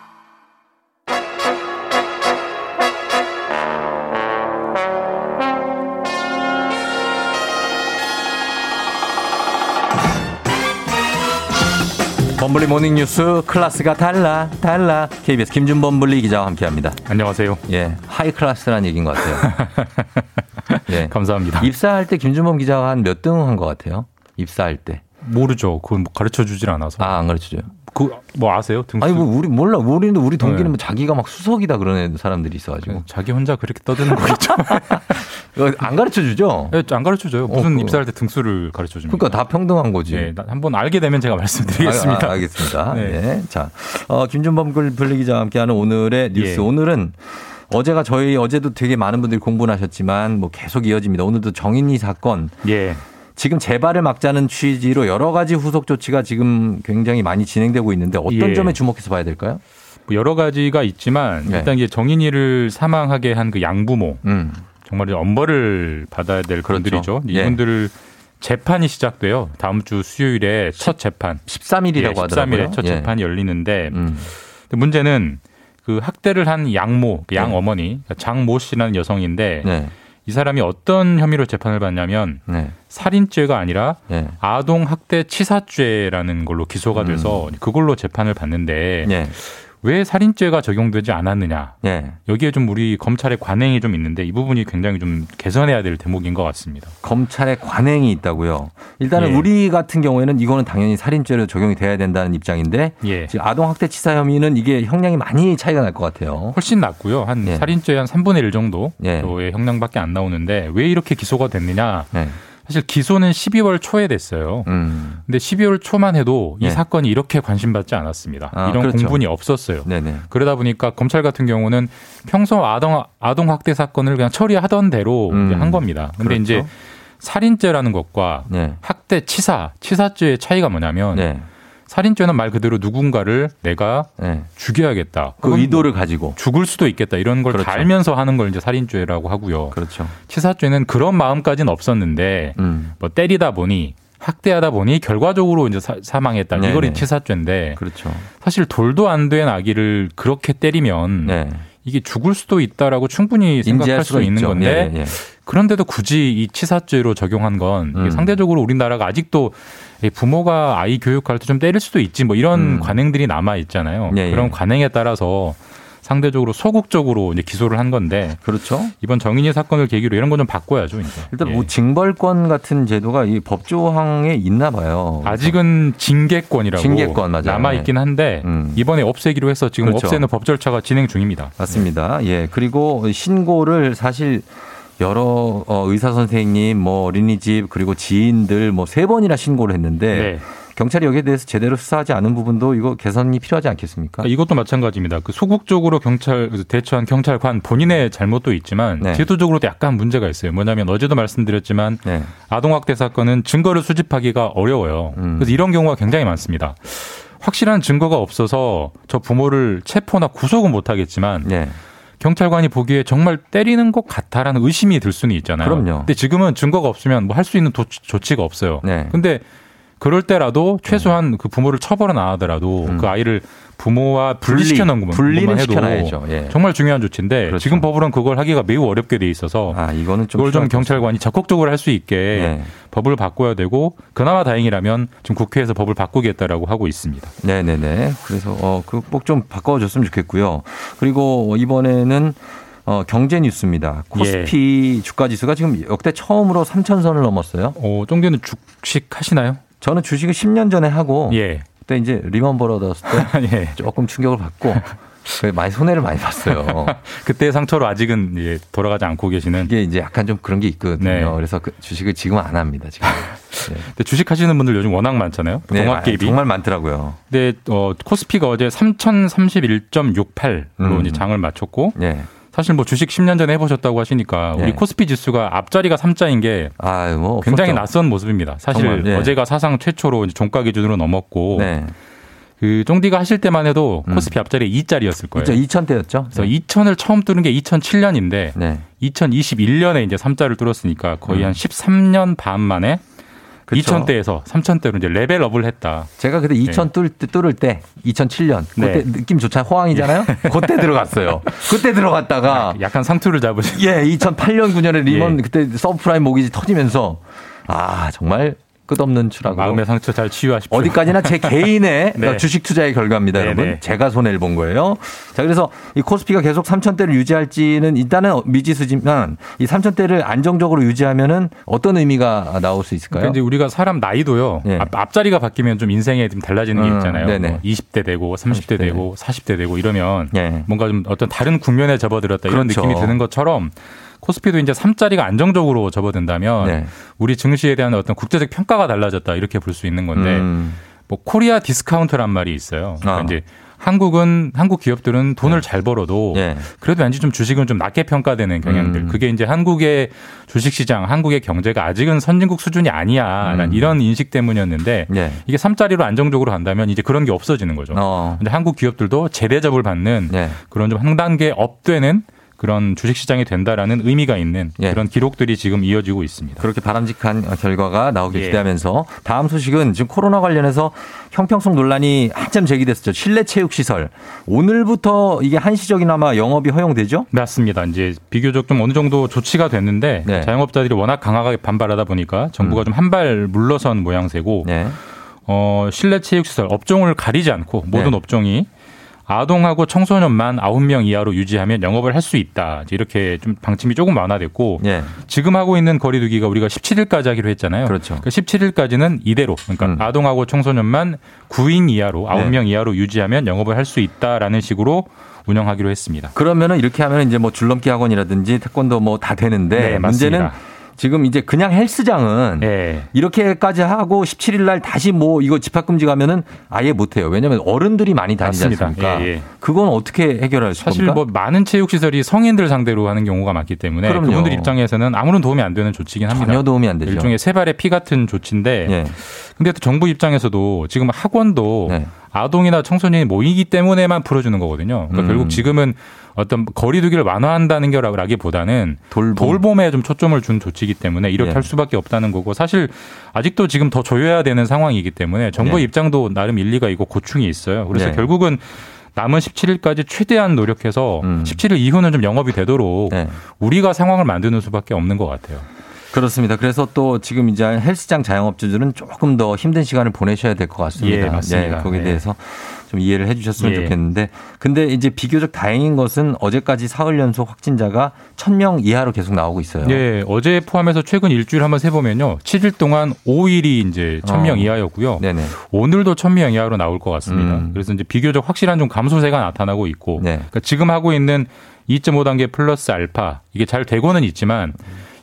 범블리 모닝뉴스 클래스가 달라 KBS 김준범블리 기자와 함께합니다. 안녕하세요. 예, 하이 클래스란 얘기인 것 같아요. 예, 감사합니다. 입사할 때 김준범 기자가 한 몇 등 한 것 같아요? 입사할 때 모르죠. 그건 뭐 가르쳐 주질 않아서. 아, 안 가르쳐줘요? 그 뭐 아세요? 등수? 아니 뭐 우리 몰라. 우리는 우리 동기는 네. 뭐 자기가 막 수석이다 그런 사람들이 있어가지고 네, 자기 혼자 그렇게 떠드는 거겠죠. 안 가르쳐 주죠? 네, 안 가르쳐 줘요. 무슨 입사할 때 등수를 가르쳐 줍니까? 그러니까 다 평등한 거지. 네, 한번 알게 되면 제가 말씀드리겠습니다. 알겠습니다. 네. 네. 자, 김준범 블리 기자와 함께하는 오늘의 뉴스. 예. 오늘은 어제가 저희 어제도 되게 많은 분들이 공부를 하셨지만 뭐 계속 이어집니다. 오늘도 정인이 사건. 예. 지금 재발을 막자는 취지로 여러 가지 후속 조치가 지금 굉장히 많이 진행되고 있는데 어떤 예. 점에 주목해서 봐야 될까요? 여러 가지가 있지만 네. 일단 이제 정인이를 사망하게 한 그 양부모 정말 엄벌을 받아야 될 그렇죠. 분들이죠. 이분들을 예. 재판이 시작돼요. 다음 주 수요일에 첫 재판. 13일이라고 하더라고요. 13일에 첫 재판이 예. 열리는데 문제는 그 학대를 한 양모, 양어머니 장모 씨라는 여성인데 네. 이 사람이 어떤 혐의로 재판을 받냐면 네. 살인죄가 아니라 네. 아동학대치사죄라는 걸로 기소가 돼서 그걸로 재판을 받는데 네. 왜 살인죄가 적용되지 않았느냐. 네. 여기에 좀 우리 검찰의 관행이 좀 있는데 이 부분이 굉장히 좀 개선해야 될 대목인 것 같습니다. 검찰의 관행이 있다고요. 일단은 예. 우리 같은 경우에는 이거는 당연히 살인죄로 적용이 돼야 된다는 입장인데 예. 지금 아동학대치사 혐의는 이게 형량이 많이 차이가 날 것 같아요. 훨씬 낮고요. 한 예. 살인죄의 한 3분의 1 정도의 예. 형량밖에 안 나오는데 왜 이렇게 기소가 됐느냐. 예. 사실 기소는 12월 초에 됐어요. 근데 12월 초만 해도 이 네. 사건이 이렇게 관심받지 않았습니다. 아, 이런 그렇죠. 공분이 없었어요. 네네. 그러다 보니까 검찰 같은 경우는 평소 아동학대 사건을 그냥 처리하던 대로 한 겁니다. 그런데 그렇죠. 이제 살인죄라는 것과 네. 학대, 치사죄의 차이가 뭐냐면 네. 살인죄는 말 그대로 누군가를 내가 네. 죽여야겠다. 그 의도를 가지고. 죽을 수도 있겠다. 이런 걸 그렇죠. 알면서 하는 걸 이제 살인죄라고 하고요. 그렇죠. 치사죄는 그런 마음까지는 없었는데 뭐 때리다 보니 학대하다 보니 결과적으로 이제 사망했다. 네네. 이걸 치사죄인데 그렇죠. 사실 돌도 안 된 아기를 그렇게 때리면 네. 이게 죽을 수도 있다라고 충분히 생각할 수 있는 있죠. 건데 예, 예. 그런데도 굳이 이 치사죄로 적용한 건 상대적으로 우리나라가 아직도 부모가 아이 교육할 때 좀 때릴 수도 있지 뭐 이런 관행들이 남아 있잖아요. 예, 예. 그런 관행에 따라서 상대적으로 소극적으로 이제 기소를 한 건데 그렇죠. 이번 정인이 사건을 계기로 이런 건 좀 바꿔야죠. 이제. 일단 예. 뭐 징벌권 같은 제도가 이 법조항에 있나 봐요. 아직은 징계권이라고 징계권, 맞아요. 남아있긴 한데 이번에 없애기로 해서 지금 그렇죠. 없애는 법 절차가 진행 중입니다. 맞습니다. 예. 예. 그리고 신고를 사실 여러 의사 선생님, 뭐 어린이집 그리고 지인들 뭐 3번이나 신고를 했는데 네. 경찰이 여기에 대해서 제대로 수사하지 않은 부분도 이거 개선이 필요하지 않겠습니까? 이것도 마찬가지입니다. 그 소극적으로 경찰 대처한 경찰관 본인의 잘못도 있지만 네. 제도적으로도 약간 문제가 있어요. 뭐냐면 어제도 말씀드렸지만 네. 아동학대 사건은 증거를 수집하기가 어려워요. 그래서 이런 경우가 굉장히 많습니다. 확실한 증거가 없어서 저 부모를 체포나 구속은 못하겠지만 네. 경찰관이 보기에 정말 때리는 것 같다라는 의심이 들 수는 있잖아요. 그럼요. 근데 지금은 증거가 없으면 뭐 할 수 있는 조치가 없어요. 네. 근데 그럴 때라도 최소한 그 부모를 처벌은 안 하더라도 그 아이를 부모와 분리시켜 놓은 것만 해도 예. 정말 중요한 조치인데 그렇죠. 지금 법으로는 그걸 하기가 매우 어렵게 돼 있어서 이거는 좀 그걸 좀 경찰관이 적극적으로 할 수 있게 네. 법을 바꿔야 되고 그나마 다행이라면 지금 국회에서 법을 바꾸겠다라고 하고 있습니다. 네네네. 그래서 그 꼭 좀 바꿔줬으면 좋겠고요. 그리고 이번에는 경제 뉴스입니다. 코스피 예. 주가지수가 지금 역대 처음으로 3,000선을 넘었어요. 쫑재는 주식 하시나요? 저는 주식을 10년 전에 하고 예. 그때 이제 리먼 브러더스 때 예. 조금 충격을 받고 많이 손해를 많이 봤어요. 그때 상처로 아직은 이제 돌아가지 않고 계시는. 이게 이제 약간 좀 그런 게 있거든요. 네. 그래서 그 주식을 지금 안 합니다. 지금. 네. 근데 주식 하시는 분들 요즘 워낙 많잖아요. 동합개입이. 네, 정말 많더라고요. 근데 코스피가 어제 3,031.68로 이제 장을 마쳤고. 네. 사실 뭐 주식 10년 전에 해보셨다고 하시니까 우리 네. 코스피 지수가 앞자리가 3자인 게 뭐 굉장히 낯선 모습입니다. 사실 정말, 네. 어제가 사상 최초로 이제 종가 기준으로 넘었고 네. 그 쫑디가 하실 때만 해도 코스피 앞자리 2자리였을 거예요. 2,000대였죠. 그래서 네. 2,000을 처음 뚫은 게 2007년인데 2021년에 이제 3자를 뚫었으니까 거의 한 13년 반 만에 2,000대에서 3,000대로 이제 레벨업을 했다. 제가 그때 2,000 뚫을 때 2007년 그때 네. 느낌 좋잖아요. 호황이잖아요. 예. 그때 들어갔어요. 그때 들어갔다가 약간 상투를 잡으신. 예, 2008년 9년에 리먼 예. 그때 서브프라임 모기지 터지면서 정말 끝없는 추락으로 마음의 상처 잘 치유하십시오. 어디까지나 제 개인의 네. 주식 투자의 결과입니다, 여러분. 네네. 제가 손해를 본 거예요. 자, 그래서 이 코스피가 계속 3,000대를 유지할지는 일단은 미지수지만 이 3,000대를 안정적으로 유지하면은 어떤 의미가 나올 수 있을까요? 그러니까 이제 우리가 사람 나이도요. 네. 앞자리가 바뀌면 좀 인생에 좀 달라지는 게 있잖아요. 뭐 20대 되고 30대 되고 40대 되고 이러면 네. 뭔가 좀 어떤 다른 국면에 접어들었다 이런 그렇죠. 느낌이 드는 것처럼. 코스피도 이제 3자리가 안정적으로 접어든다면 네. 우리 증시에 대한 어떤 국제적 평가가 달라졌다 이렇게 볼 수 있는 건데 뭐 코리아 디스카운트란 말이 있어요. 그러니까 이제 한국 기업들은 돈을 잘 벌어도 네. 그래도 왠지 좀 주식은 좀 낮게 평가되는 경향들. 그게 이제 한국의 주식시장, 한국의 경제가 아직은 선진국 수준이 아니야라는 이런 인식 때문이었는데 네. 이게 3자리로 안정적으로 간다면 이제 그런 게 없어지는 거죠. 이제 한국 기업들도 재대접을 받는 네. 그런 좀 한 단계 업되는 그런 주식시장이 된다라는 의미가 있는 예. 그런 기록들이 지금 이어지고 있습니다. 그렇게 바람직한 결과가 나오길 예. 기대하면서 다음 소식은 지금 코로나 관련해서 형평성 논란이 한참 제기됐었죠. 실내 체육시설. 오늘부터 이게 한시적이나마 영업이 허용되죠? 맞습니다. 이제 비교적 좀 어느 정도 조치가 됐는데 네. 자영업자들이 워낙 강하게 반발하다 보니까 정부가 좀 한 발 물러선 모양새고 네. 실내 체육시설 업종을 가리지 않고 모든 네. 업종이 아동하고 청소년만 9명 이하로 유지하면 영업을 할 수 있다. 이렇게 좀 방침이 조금 완화됐고 예. 지금 하고 있는 거리 두기가 우리가 17일까지 하기로 했잖아요. 그렇죠. 그러니까 17일까지는 이대로 그러니까 아동하고 청소년만 9인 이하로 9명 네. 이하로 유지하면 영업을 할 수 있다라는 식으로 운영하기로 했습니다. 그러면은 이렇게 하면 이제 뭐 줄넘기 학원이라든지 태권도 뭐 다 되는데 네, 문제는 지금 이제 그냥 헬스장은 네. 이렇게까지 하고 17일 날 다시 뭐 이거 집합금지 가면은 아예 못해요. 왜냐하면 어른들이 많이 다니지 않습니까? 예, 예. 그건 어떻게 해결할 수 있을까? 사실 뭐 많은 체육시설이 성인들 상대로 하는 경우가 많기 때문에 그럼요. 그분들 입장에서는 아무런 도움이 안 되는 조치이긴 합니다. 전혀 도움이 안 되죠. 일종의 세 발의 피 같은 조치인데 예. 근데 또 정부 입장에서도 지금 학원도 네. 아동이나 청소년이 모이기 때문에만 풀어주는 거거든요. 그러니까 결국 지금은 어떤 거리 두기를 완화한다는 거라기보다는 돌봄에 좀 초점을 준 조치이기 때문에 이렇게 예. 할 수밖에 없다는 거고 사실 아직도 지금 더 조여야 되는 상황이기 때문에 정부의 예. 입장도 나름 일리가 있고 고충이 있어요. 그래서 예. 결국은 남은 17일까지 최대한 노력해서 17일 이후는 좀 영업이 되도록 예. 우리가 상황을 만드는 수밖에 없는 것 같아요. 그렇습니다. 그래서 또 지금 이제 헬스장 자영업주들은 조금 더 힘든 시간을 보내셔야 될 것 같습니다. 예, 맞습니다. 예, 거기에 대해서 좀 이해를 해 주셨으면 예. 좋겠는데 근데 이제 비교적 다행인 것은 어제까지 사흘 연속 확진자가 1,000명 이하로 계속 나오고 있어요. 예, 어제 포함해서 최근 일주일 한번 세보면요. 7일 동안 5일이 이제 1,000명 이하였고요. 네네. 오늘도 1,000명 이하로 나올 것 같습니다. 그래서 이제 비교적 확실한 좀 감소세가 나타나고 있고 네. 그러니까 지금 하고 있는 2.5단계 플러스 알파 이게 잘 되고는 있지만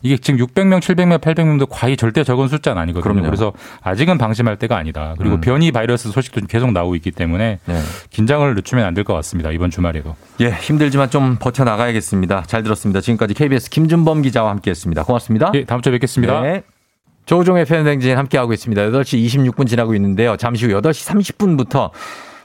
이게 지금 600명, 700명, 800명도 과히 절대 적은 숫자는 아니거든요. 그럼요. 그래서 아직은 방심할 때가 아니다. 그리고 변이 바이러스 소식도 계속 나오고 있기 때문에 네. 긴장을 늦추면 안 될 것 같습니다. 이번 주말에도. 예, 힘들지만 좀 버텨나가야겠습니다. 잘 들었습니다. 지금까지 KBS 김준범 기자와 함께했습니다. 고맙습니다. 예, 다음 주에 뵙겠습니다. 네. 조우종의 FM 댕진 함께하고 있습니다. 8시 26분 지나고 있는데요. 잠시 후 8시 30분부터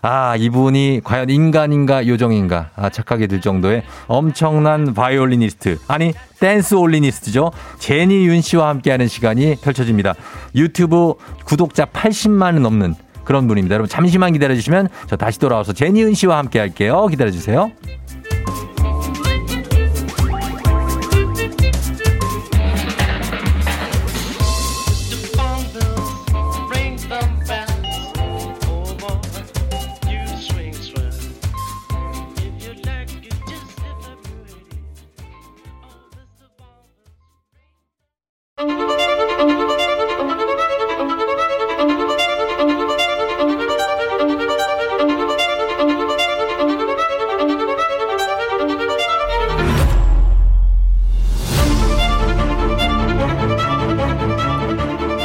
아, 이분이 과연 인간인가 요정인가 착하게 들 정도의 엄청난 바이올리니스트, 아니 댄스 올리니스트죠. 제니윤 씨와 함께하는 시간이 펼쳐집니다. 유튜브 구독자 80만은 넘는 그런 분입니다. 여러분 잠시만 기다려주시면 저 다시 돌아와서 제니윤 씨와 함께할게요. 기다려주세요.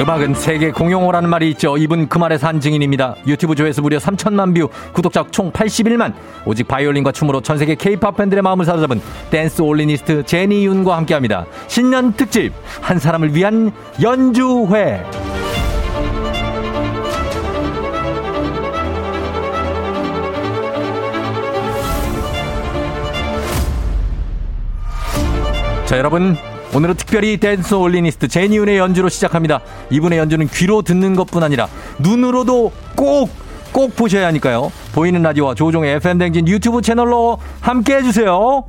음악은 세계 공용어라는 말이 있죠. 이분 그 말의 산 증인입니다. 유튜브 조회수 무려 3천만 뷰, 구독자 총 81만. 오직 바이올린과 춤으로 전세계 K-POP 팬들의 마음을 사로잡은 댄스 올리니스트 제니윤과 함께합니다. 신년 특집 한 사람을 위한 연주회. 자, 여러분, 오늘은 특별히 댄스 올리니스트 제니윤의 연주로 시작합니다. 이분의 연주는 귀로 듣는 것뿐 아니라 눈으로도 꼭 보셔야 하니까요. 보이는 라디오와 조우종의 FM 댕진 유튜브 채널로 함께해 주세요.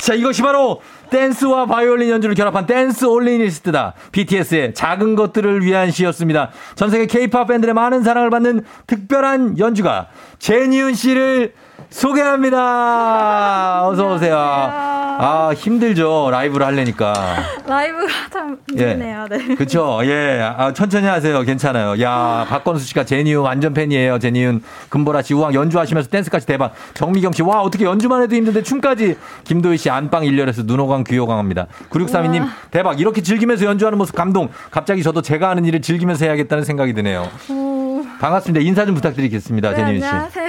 자, 이것이 바로 댄스와 바이올린 연주를 결합한 댄스 올리니스트다. BTS의 작은 것들을 위한 시였습니다. 전세계 K-POP 팬들의 많은 사랑을 받는 특별한 연주가 제니윤 씨를 소개합니다. 어서 오세요. 아, 힘들죠. 라이브를 하려니까. 라이브가 참 힘드네요. 예. 네. 그렇죠. 예. 아, 천천히 하세요. 괜찮아요. 야, 박건수 씨가 제니윤 완전 팬이에요. 제니윤, 금보라 씨, 우왕 연주하시면서 댄스까지 대박. 정미경 씨, 와, 어떻게 연주만 해도 힘든데 춤까지. 김도희 씨, 안방 1열에서 눈호강 귀요광 귀요광합니다. 9632님 대박, 이렇게 즐기면서 연주하는 모습 감동. 갑자기 저도 제가 하는 일을 즐기면서 해야겠다는 생각이 드네요. 반갑습니다. 인사 좀 부탁드리겠습니다. 네, 제니윤 씨. 안녕하세요.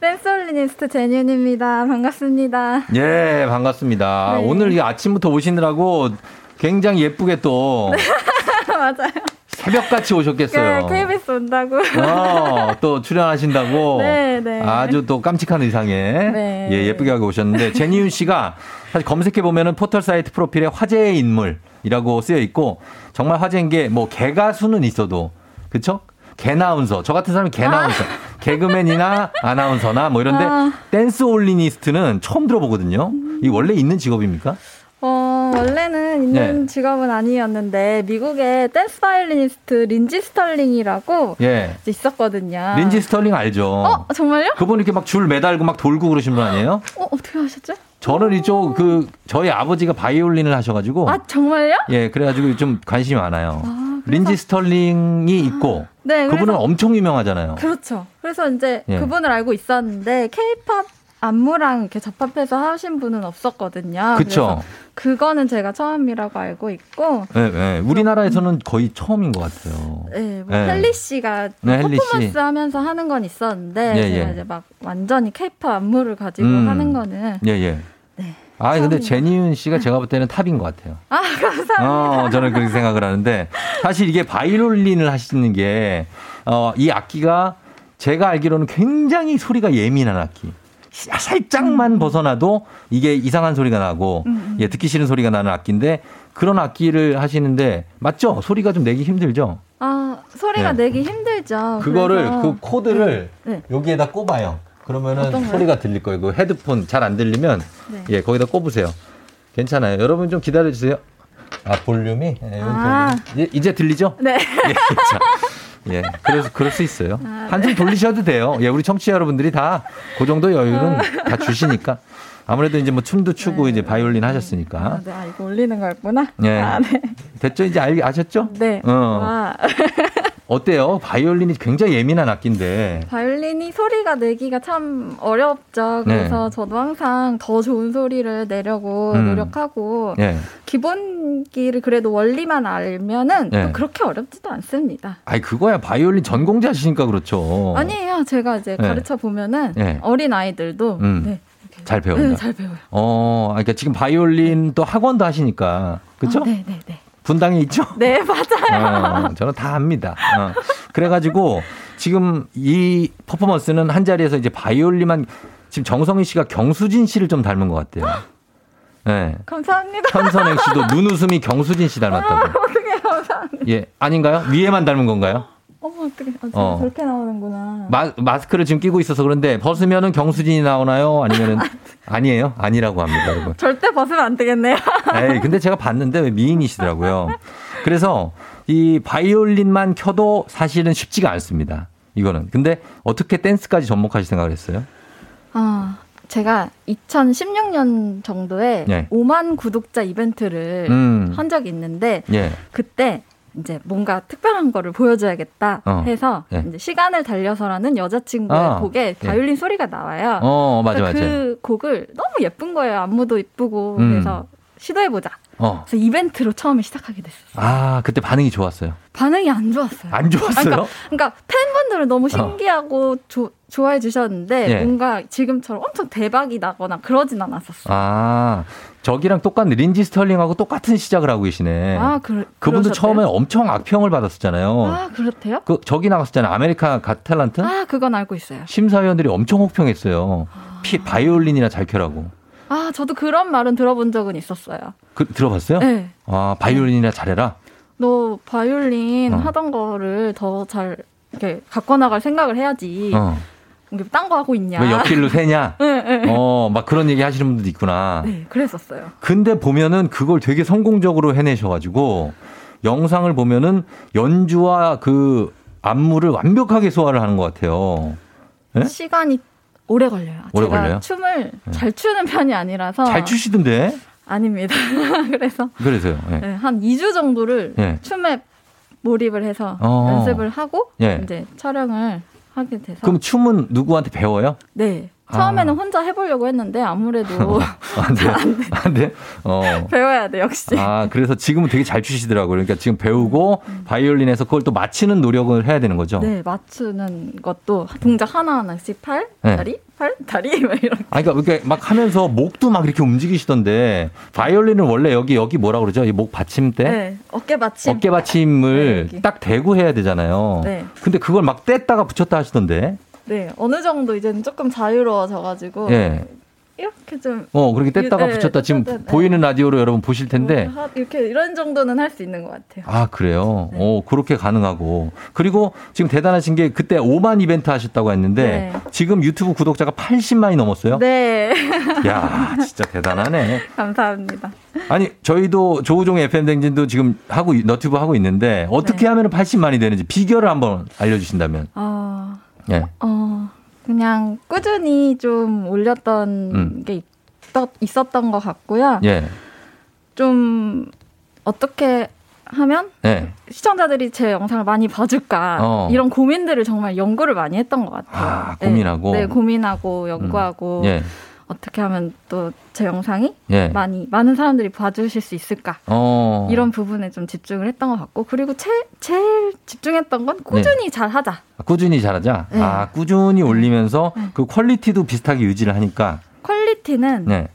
댄스올리니스트 제니윤입니다. 반갑습니다. 예, 반갑습니다. 네. 오늘 이 아침부터 오시느라고 굉장히 예쁘게 또 맞아요. 새벽같이 오셨겠어요. 네, KBS 온다고. 또 출연하신다고. 네, 네. 아주 또 깜찍한 의상에 네. 예, 예쁘게 하고 오셨는데 제니윤 씨가 사실 검색해보면 포털 사이트 프로필에 화제의 인물이라고 쓰여 있고, 정말 화제인 게 뭐 개가수는 있어도 그렇죠? 개나운서. 저 같은 사람이 개나운서. 개그맨이나 아나운서나 뭐 이런데 댄스 올리니스트는 처음 들어보거든요. 이게 원래 있는 직업입니까? 원래는 있는 직업은 아니었는데 미국의 댄스 바이올리니스트 린지 스털링이라고 있었거든요. 린지 스털링 알죠? 정말요? 그분 이렇게 막 줄 매달고 막 돌고 그러신 분 아니에요? 어떻게 하셨죠? 저는 이쪽 저희 아버지가 바이올린을 하셔가지고. 아, 정말요? 예, 그래가지고 좀 관심이 많아요. 린지 스털링이 있고 그분은 엄청 유명하잖아요. 그렇죠. 그래서 이제 그분을 알고 있었는데 K-POP 안무랑 이렇게 접합해서 하신 분은 없었거든요. 그렇죠. 그거는 제가 처음이라고 알고 있고. 네, 네. 우리나라에서는 거의 처음인 것 같아요. 네, 뭐 네. 헨리 씨가 퍼포먼스 하면서 하는 건 있었는데 제가 이제 막 완전히 케이팝 안무를 가지고 하는 거는. 네. 아, 근데 제니윤 씨가 제가 볼 때는 탑인 것 같아요. 아, 감사합니다. 저는 그렇게 생각을 하는데 사실 이게 바이올린을 하시는 게 이 악기가 제가 알기로는 굉장히 소리가 예민한 악기. 살짝만 벗어나도 이게 이상한 소리가 나고 예, 듣기 싫은 소리가 나는 악기인데 그런 악기를 하시는데 맞죠? 소리가 좀 내기 힘들죠? 아, 소리가 내기 힘들죠. 그거를 그래서... 그 코드를 여기에다 꼽아요. 그러면은 소리가 들릴 거예요. 그 헤드폰 잘 안 들리면 예, 거기다 꼽으세요. 괜찮아요. 여러분 좀 기다려주세요. 아, 볼륨이? 예, 이제 들리죠? 네. 예, 자. 예, 그래서 그럴 수 있어요. 한숨 돌리셔도 돼요. 예, 우리 청취자 여러분들이 다 그 정도 여유는 다 주시니까. 아무래도 이제 뭐 춤도 추고 이제 바이올린 하셨으니까. 아, 네, 이거 올리는 거였구나. 예. 아, 네. 됐죠? 이제 아셨죠? 네. 어때요? 바이올린이 굉장히 예민한 악기인데. 바이올린이 소리가 내기가 참 어렵죠. 그래서 저도 항상 더 좋은 소리를 내려고 노력하고 기본기를 그래도 원리만 알면은 또 그렇게 어렵지도 않습니다. 아니, 그거야 바이올린 전공자시니까 그렇죠. 아니에요. 제가 이제 가르쳐 보면은 어린 아이들도 잘 배운다. 네, 잘 배워요. 그러니까 지금 바이올린 또 학원도 하시니까 그렇죠? 네, 네, 네. 분당에 있죠? 네, 맞아요. 저는 다 압니다. 그래가지고 지금 이 퍼포먼스는 한 자리에서 이제 바이올린만 지금 정성희 씨가 경수진 씨를 좀 닮은 것 같아요. 네. 감사합니다. 현선행 씨도 눈웃음이 경수진 씨 닮았다고. 어떻게 감사합니다. 예, 아닌가요? 위에만 닮은 건가요? 어떻게? 저렇게 나오는구나. 마스크를 지금 끼고 있어서 그런데 벗으면은 경수진이 나오나요? 아니면은 아니에요? 아니라고 합니다, 여러분. 절대 벗으면 안 되겠네요. 에이, 근데 제가 봤는데 왜 미인이시더라고요. 그래서 이 바이올린만 켜도 사실은 쉽지가 않습니다. 이거는. 근데 어떻게 댄스까지 접목하실 생각을 했어요? 제가 2016년 정도에 5만 구독자 이벤트를 한 적이 있는데 그때 이제 뭔가 특별한 거를 보여줘야겠다 해서 이제 시간을 달려서라는 여자친구의 곡에 바이올린 소리가 나와요. 맞아. 그 곡을 너무 예쁜 거예요. 안무도 예쁘고 그래서 시도해보자. 그래서 이벤트로 처음에 시작하게 됐어요. 아, 그때 반응이 좋았어요? 반응이 안 좋았어요. 안 좋았어요? 그러니까 팬분들은 너무 신기하고 좋아해 주셨는데 뭔가 지금처럼 엄청 대박이 나거나 그러진 않았었어요. 아, 저기랑 똑같은 린지 스털링하고 똑같은 시작을 하고 계시네. 아, 그분도 처음에 엄청 악평을 받았었잖아요. 아, 그렇대요? 저기 나갔었잖아요. 아메리카 갓 탤런트? 아, 그건 알고 있어요. 심사위원들이 엄청 혹평했어요. 바이올린이나 잘 켜라고. 아, 저도 그런 말은 들어본 적은 있었어요. 들어봤어요? 네. 아, 바이올린이나 잘해라? 너 바이올린 하던 거를 더 잘 이렇게 갖고 나갈 생각을 해야지. 딴 거 하고 있냐. 왜 옆길로 새냐. 네. 막 그런 얘기 하시는 분들도 있구나. 네, 그랬었어요. 근데 보면은 그걸 되게 성공적으로 해내셔가지고 영상을 보면은 연주와 그 안무를 완벽하게 소화를 하는 것 같아요. 네? 시간이 오래 걸려요. 제가 걸려요? 춤을 잘 추는 편이 아니라서. 잘 추시던데? 아닙니다. 그래서요. 네, 한 2주 정도를 춤에 몰입을 해서 연습을 하고 이제 촬영을 하게 돼서. 그럼 춤은 누구한테 배워요? 네. 처음에는 혼자 해보려고 했는데 아무래도 안 돼. 안 돼. 배워야 돼 역시. 아, 그래서 지금은 되게 잘 추시더라고요. 그러니까 지금 배우고 바이올린에서 그걸 또 맞추는 노력을 해야 되는 거죠. 네, 맞추는 것도 동작 하나하나씩 팔, 네. 다리, 팔, 다리 막 이렇게. 아, 그러니까 막 하면서 목도 막 이렇게 움직이시던데 바이올린은 원래 여기 뭐라 그러죠? 이 목 받침대? 네, 어깨 받침을 네, 딱 대고 해야 되잖아요. 네. 근데 그걸 막 뗐다가 붙였다 하시던데. 네, 어느 정도 이제는 조금 자유로워져가지고 네. 이렇게 좀 그렇게 뗐다가 네, 붙였다 지금 네. 보이는 라디오로 여러분 보실 텐데 이렇게 이런 정도는 할 수 있는 것 같아요. 아, 그래요? 네. 그렇게 가능하고 그리고 지금 대단하신 게 그때 5만 이벤트 하셨다고 했는데 네. 지금 유튜브 구독자가 80만이 넘었어요? 네. 야, 진짜 대단하네. 감사합니다. 아니, 저희도 조우종 FM 댕진도 지금 하고 너튜브 하고 있는데 어떻게 네. 하면 80만이 되는지 비결을 한번 알려주신다면. 네. 그냥 꾸준히 좀 올렸던 게 있었던 것 같고요. 예. 좀 어떻게 하면 예. 시청자들이 제 영상을 많이 봐줄까 이런 고민들을 정말 연구를 많이 했던 것 같아요. 아, 고민하고. 네, 고민하고 연구하고 예. 어떻게 하면 또 제 영상이 예. 많은 사람들이 봐주실 수 있을까 이런 부분에 좀 집중을 했던 것 같고 그리고 제일 집중했던 건 꾸준히 네. 잘하자. 꾸준히 잘하자. 네. 아, 꾸준히 올리면서 네. 그 퀄리티도 비슷하게 유지를 하니까. 퀄리티는 네.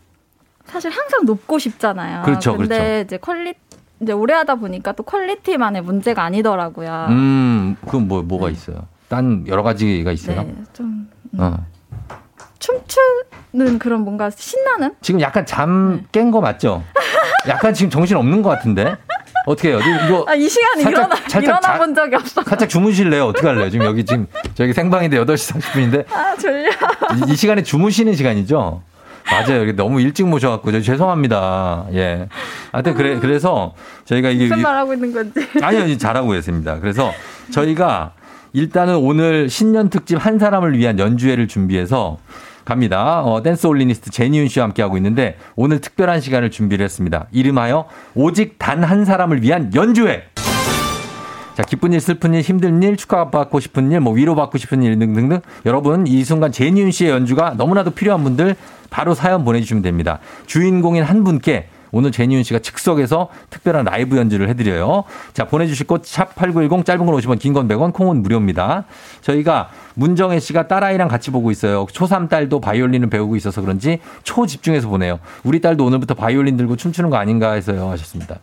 사실 항상 높고 싶잖아요. 그렇죠, 근데 그렇죠. 이제 오래 하다 보니까 또 퀄리티만의 문제가 아니더라고요. 그럼 뭐가 네. 있어요? 딴 여러 가지가 있어요. 네, 좀. 춤추는 그런 뭔가 신나는? 지금 약간 잠 깬 거 맞죠? 약간 지금 정신 없는 것 같은데? 어떻게 해요? 이거 이 시간에 살짝 일어나 본 적이 없어. 살짝 주무실래요? 어떻게 할래요? 지금 저기 생방인데 8시 30분인데. 아, 졸려. 이 시간에 주무시는 시간이죠? 맞아요. 너무 일찍 모셔갖고 죄송합니다. 예. 하여튼 그래서 저희가 이게. 무슨 말하고 있는 건지. 아니요, 잘하고 있습니다. 그래서 저희가 일단은 오늘 신년 특집 한 사람을 위한 연주회를 준비해서 갑니다. 댄스 올리니스트 제니윤 씨와 함께하고 있는데 오늘 특별한 시간을 준비를 했습니다. 이름하여 오직 단 한 사람을 위한 연주회. 자, 기쁜 일, 슬픈 일, 힘든 일, 축하받고 싶은 일, 뭐 위로받고 싶은 일 등등등 여러분 이 순간 제니윤 씨의 연주가 너무나도 필요한 분들 바로 사연 보내주시면 됩니다. 주인공인 한 분께 오늘 제니윤 씨가 즉석에서 특별한 라이브 연주를 해드려요. 자, 보내주실 곳 샵 8910 짧은 건 50원 긴 건 100원 콩은 무료입니다. 저희가 문정혜 씨가 딸아이랑 같이 보고 있어요. 초3 딸도 바이올린을 배우고 있어서 그런지 초집중해서 보네요. 우리 딸도 오늘부터 바이올린 들고 춤추는 거 아닌가 해서요 하셨습니다.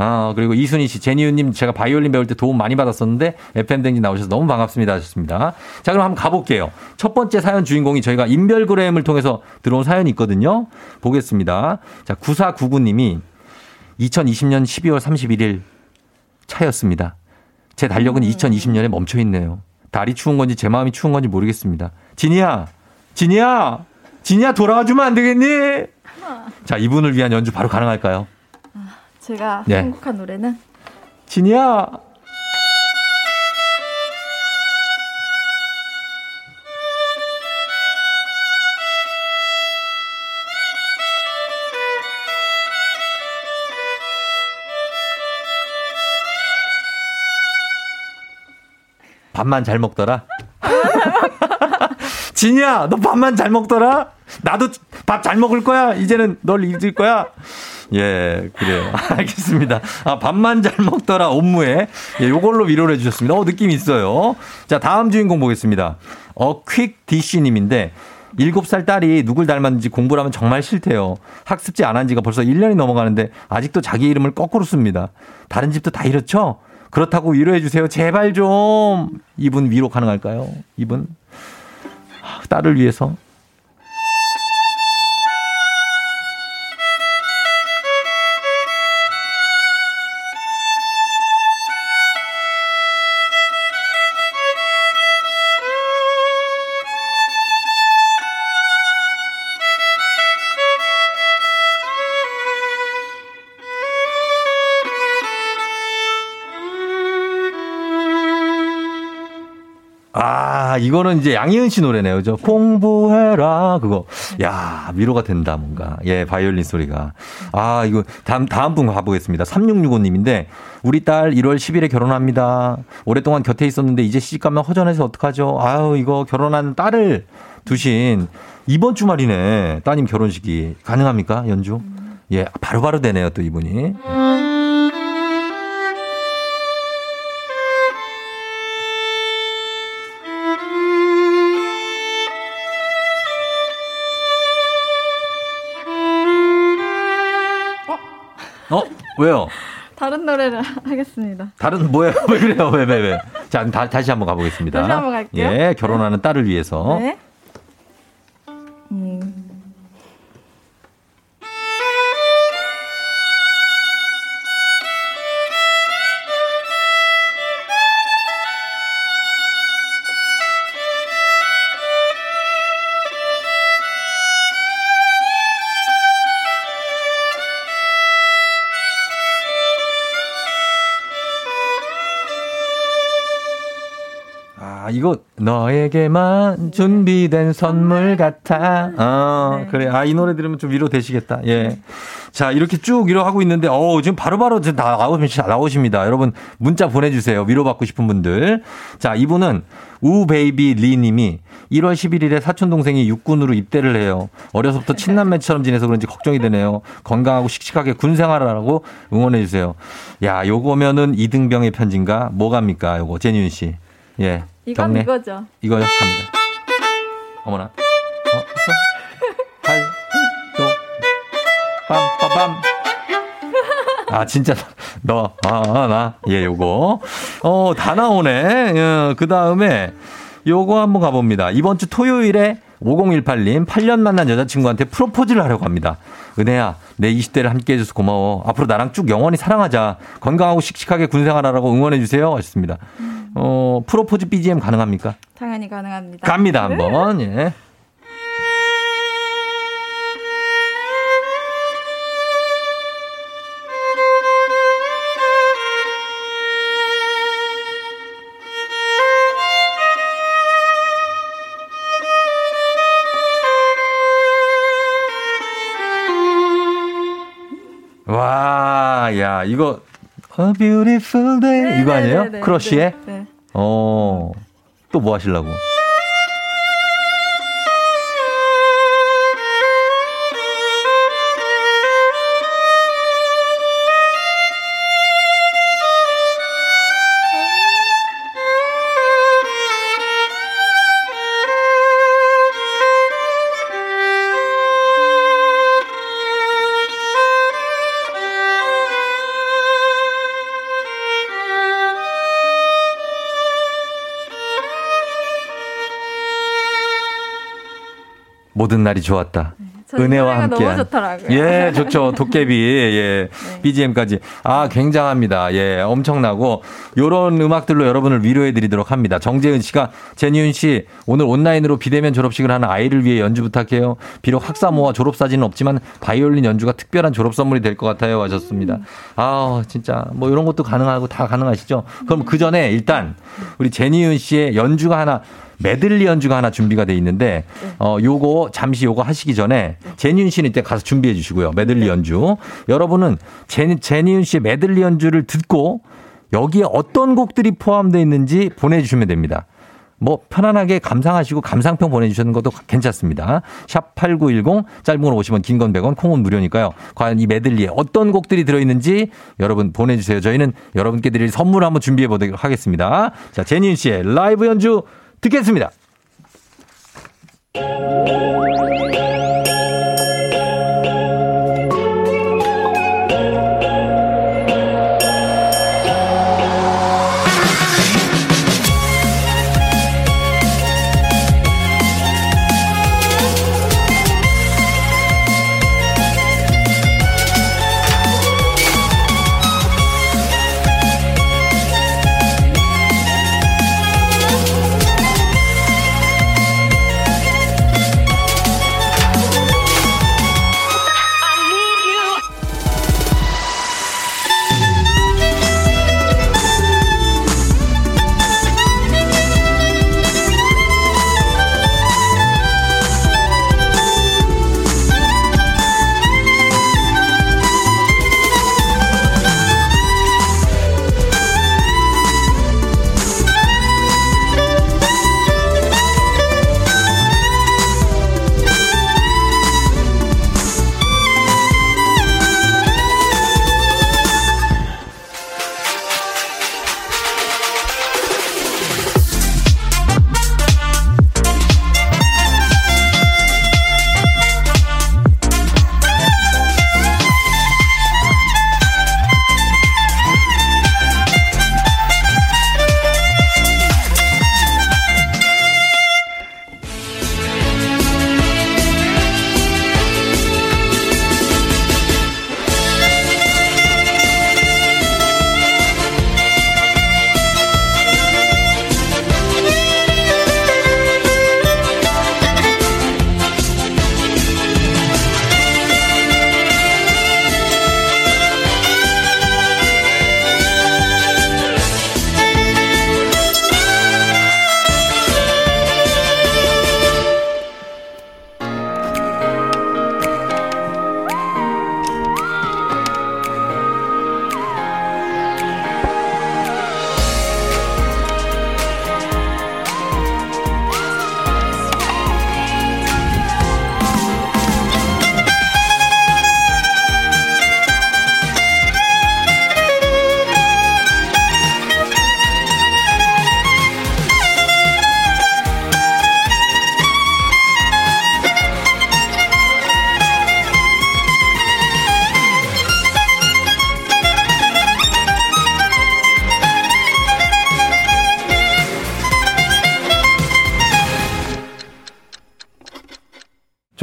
아, 그리고 이순희 씨, 제니윤님 제가 바이올린 배울 때 도움 많이 받았었는데 FM 댕진 나오셔서 너무 반갑습니다 하셨습니다. 자, 그럼 한번 가볼게요. 첫 번째 사연 주인공이 저희가 인별그램을 통해서 들어온 사연이 있거든요. 보겠습니다. 자, 9499님이 2020년 12월 31일 차였습니다. 제 달력은 2020년에 멈춰있네요. 달이 추운 건지 제 마음이 추운 건지 모르겠습니다. 진이야 돌아와주면 안 되겠니? 자, 이분을 위한 연주 바로 가능할까요? 제가 네. 선곡한 노래는 진이야. 밥만 잘 먹더라. 진이야, 너 밥만 잘 먹더라. 나도 밥 잘 먹을 거야. 이제는 널 잊을 거야. 예, 그래요. 알겠습니다. 아, 밥만 잘 먹더라 업무에. 예, 요걸로 위로를 해주셨습니다. 느낌이 있어요. 자, 다음 주인공 보겠습니다. 퀵디쉬님인데 7살 딸이 누굴 닮았는지 공부를 하면 정말 싫대요. 학습지 안 한 지가 벌써 1년이 넘어가는데 아직도 자기 이름을 거꾸로 씁니다. 다른 집도 다 이렇죠? 그렇다고 위로해 주세요. 제발 좀. 이분 위로 가능할까요? 이분. 딸을 위해서. 이거는 이제 양희은 씨 노래네요. 그죠? 공부해라 그거. 야, 위로가 된다 뭔가. 예, 바이올린 소리가. 아, 이거 다음 분 가보겠습니다. 3665님인데 우리 딸 1월 10일에 결혼합니다. 오랫동안 곁에 있었는데 이제 시집가면 허전해서 어떡하죠? 아유, 이거 결혼한 딸을 두신 이번 주말이네. 따님 결혼식이 가능합니까? 연주? 예, 바로바로 되네요. 또 이분이. 어? 왜요? 다른 노래를 하겠습니다. 다른 뭐예요? 왜 그래요? 왜? 자, 다시 한번 가보겠습니다. 다시 한번 갈게요. 예, 결혼하는 딸을 위해서. 네. 이거 너에게만 준비된 선물 같아. 아, 그래. 아, 이 노래 들으면 좀 위로 되시겠다. 예. 자, 이렇게 쭉 위로하고 있는데 지금 바로바로 지금 다 나오십니다. 여러분 문자 보내주세요. 위로받고 싶은 분들. 자, 이분은 우베이비 리 님이 1월 11일에 사촌동생이 육군으로 입대를 해요. 어려서부터 친남매처럼 지내서 그런지 걱정이 되네요. 건강하고 씩씩하게 군생활을 하라고 응원해 주세요. 야, 요거면은 이등병의 편지인가? 뭐갑니까? 요거 제니윤 씨. 예. 이건 경례. 이거죠. 이거요. 갑니다. 어머나. 8, 9, 빰빠밤. 아, 진짜. 너, 나. 예, 요거. 다 나오네. 예, 그 다음에 요거 한번 가봅니다. 이번 주 토요일에 5018님, 8년 만난 여자친구한테 프로포즈를 하려고 합니다. 은혜야, 내 20대를 함께 해줘서 고마워. 앞으로 나랑 쭉 영원히 사랑하자. 건강하고 씩씩하게 군생활하라고 응원해주세요. 하셨습니다. 프로포즈 BGM 가능합니까? 당연히 가능합니다. 갑니다, 한번. 예. 와, 야, 이거 A Beautiful Day 이거 아니에요? 네네네, 크러쉬의? 네. 또 뭐 하시려고? 모든 날이 좋았다. 네, 은혜와 함께. 너무 좋더라고요. 예, 좋죠. 도깨비, 예, 네. BGM까지. 아, 굉장합니다. 예, 엄청나고 이런 음악들로 여러분을 위로해드리도록 합니다. 정재은 씨가 제니윤 씨 오늘 온라인으로 비대면 졸업식을 하는 아이를 위해 연주 부탁해요. 비록 학사모와 졸업사진은 없지만 바이올린 연주가 특별한 졸업선물이 될 것 같아요. 하셨습니다. 아, 진짜 뭐 이런 것도 가능하고 다 가능하시죠. 그럼 그 전에 일단 우리 제니윤 씨의 연주가 하나. 메들리 연주가 하나 준비가 돼 있는데 요거 잠시 요거 하시기 전에 제니윤 씨는 이때 가서 준비해 주시고요. 메들리 연주. 여러분은 제니윤 씨의 메들리 연주를 듣고 여기에 어떤 곡들이 포함되어 있는지 보내주시면 됩니다. 뭐 편안하게 감상하시고 감상평 보내주시는 것도 괜찮습니다. 샵 8910 짧은 건 50원 긴 건 100원 콩은 무료니까요. 과연 이 메들리에 어떤 곡들이 들어있는지 여러분 보내주세요. 저희는 여러분께 드릴 선물 한번 준비해 보도록 하겠습니다. 자, 제니윤 씨의 라이브 연주 듣겠습니다.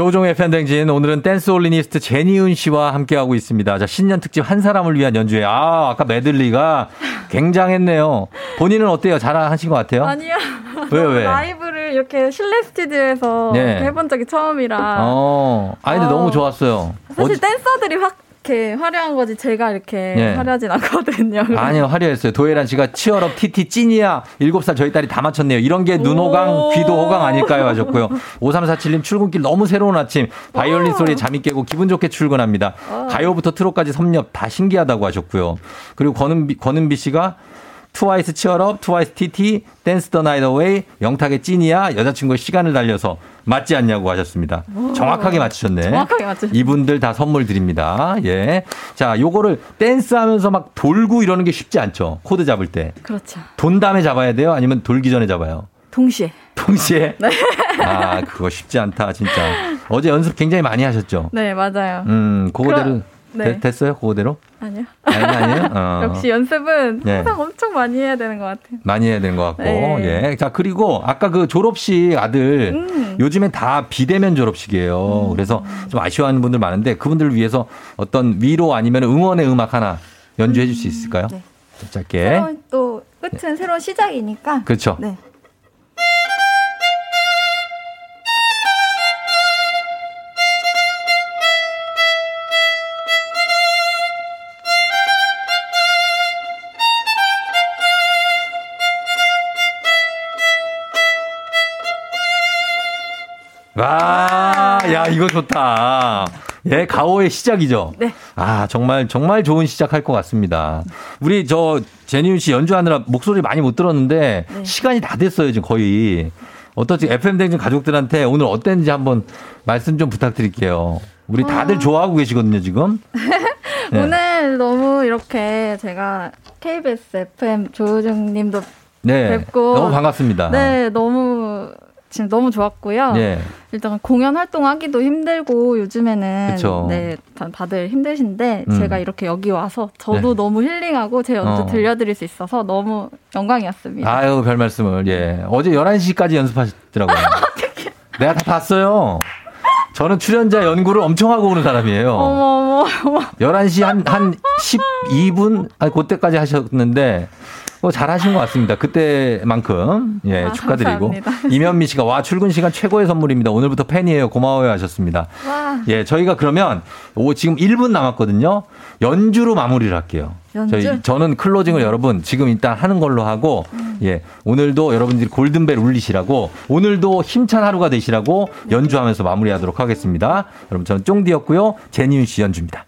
조우종의 FM 댕진 오늘은 댄스 올리니스트 제니윤 씨와 함께하고 있습니다. 자, 신년 특집 한 사람을 위한 연주회. 아, 아까 메들리가 굉장했네요. 본인은 어때요? 잘하신 것 같아요? 아니요. 왜? 라이브를 이렇게 실내 스튜디오에서 네. 해본 적이 처음이라. 아니, 근데 너무 좋았어요. 사실 댄서들이 확 이렇게 화려한 거지 제가 이렇게 네. 화려하진 않거든요. 아니요, 화려했어요. 도예란 씨가 치얼업 티티 찐이야 7살 저희 딸이 다 맞췄네요. 이런 게 눈 호강 귀도 호강 아닐까요 하셨고요. 5347님 출근길 너무 새로운 아침 바이올린 소리에 잠이 깨고 기분 좋게 출근합니다. 가요부터 트로까지 섭렵 다 신기하다고 하셨고요. 그리고 권은비 씨가 트와이스 치얼업, 트와이스 TT, 댄스 더 나이트 어웨이, 영탁의 찐이야, 여자친구의 시간을 달려서 맞지 않냐고 하셨습니다. 정확하게 맞추셨네. 정확하게 맞추셨네. 이분들 다 선물 드립니다. 예. 자, 요거를 댄스 하면서 막 돌고 이러는 게 쉽지 않죠. 코드 잡을 때. 그렇죠. 돈 다음에 잡아야 돼요? 아니면 돌기 전에 잡아요? 동시에. 동시에? 네. 아, 그거 쉽지 않다, 진짜. 어제 연습 굉장히 많이 하셨죠? 네, 맞아요. 그거대로. 네. 됐어요? 그거대로? 아니요. 아니에요? 역시 연습은 항상 네. 엄청 많이 해야 되는 것 같아요. 많이 해야 되는 것 같고. 네. 예. 자, 그리고 아까 그 졸업식 아들 요즘엔 다 비대면 졸업식이에요. 그래서 좀 아쉬워하는 분들 많은데 그분들을 위해서 어떤 위로 아니면 응원의 음악 하나 연주해 줄 수 있을까요? 네. 짧게. 새로운 또 끝은 네. 새로운 시작이니까. 그렇죠. 네. 와, 야, 이거 좋다. 예, 가오의 시작이죠? 네. 아, 정말 좋은 시작할 것 같습니다. 우리 제니윤 씨 연주하느라 목소리 많이 못 들었는데, 네. 시간이 다 됐어요, 지금 거의. 어떠지? FM 댕진 가족들한테 오늘 어땠는지 한번 말씀 좀 부탁드릴게요. 우리 다들 좋아하고 계시거든요, 지금. 네. 오늘 너무 이렇게 제가 KBS FM 조우종 님도 네. 뵙고. 너무 반갑습니다. 네, 지금 너무 좋았고요. 네. 일단 공연 활동하기도 힘들고 요즘에는 그쵸. 네 다들 힘드신데 제가 이렇게 여기 와서 저도 네. 너무 힐링하고 제 연주 들려드릴 수 있어서 너무 영광이었습니다. 아유 별 말씀을. 예. 어제 11시까지 연습하시더라고요. 내가 다 봤어요. 저는 출연자 연구를 엄청 하고 오는 사람이에요. 어머. 11시 한 12분 아니 그때까지 하셨는데. 잘하신 것 같습니다. 그때만큼 예, 축하드리고 감사합니다. 이면미 씨가 와 출근 시간 최고의 선물입니다. 오늘부터 팬이에요. 고마워요 하셨습니다. 와. 예, 저희가 그러면 지금 1분 남았거든요. 연주로 마무리를 할게요. 연주? 저는 클로징을 여러분 지금 일단 하는 걸로 하고 예, 오늘도 여러분들이 골든벨 울리시라고 오늘도 힘찬 하루가 되시라고 연주하면서 마무리하도록 하겠습니다. 여러분 저는 쫑디였고요. 제니윤 씨 연주입니다.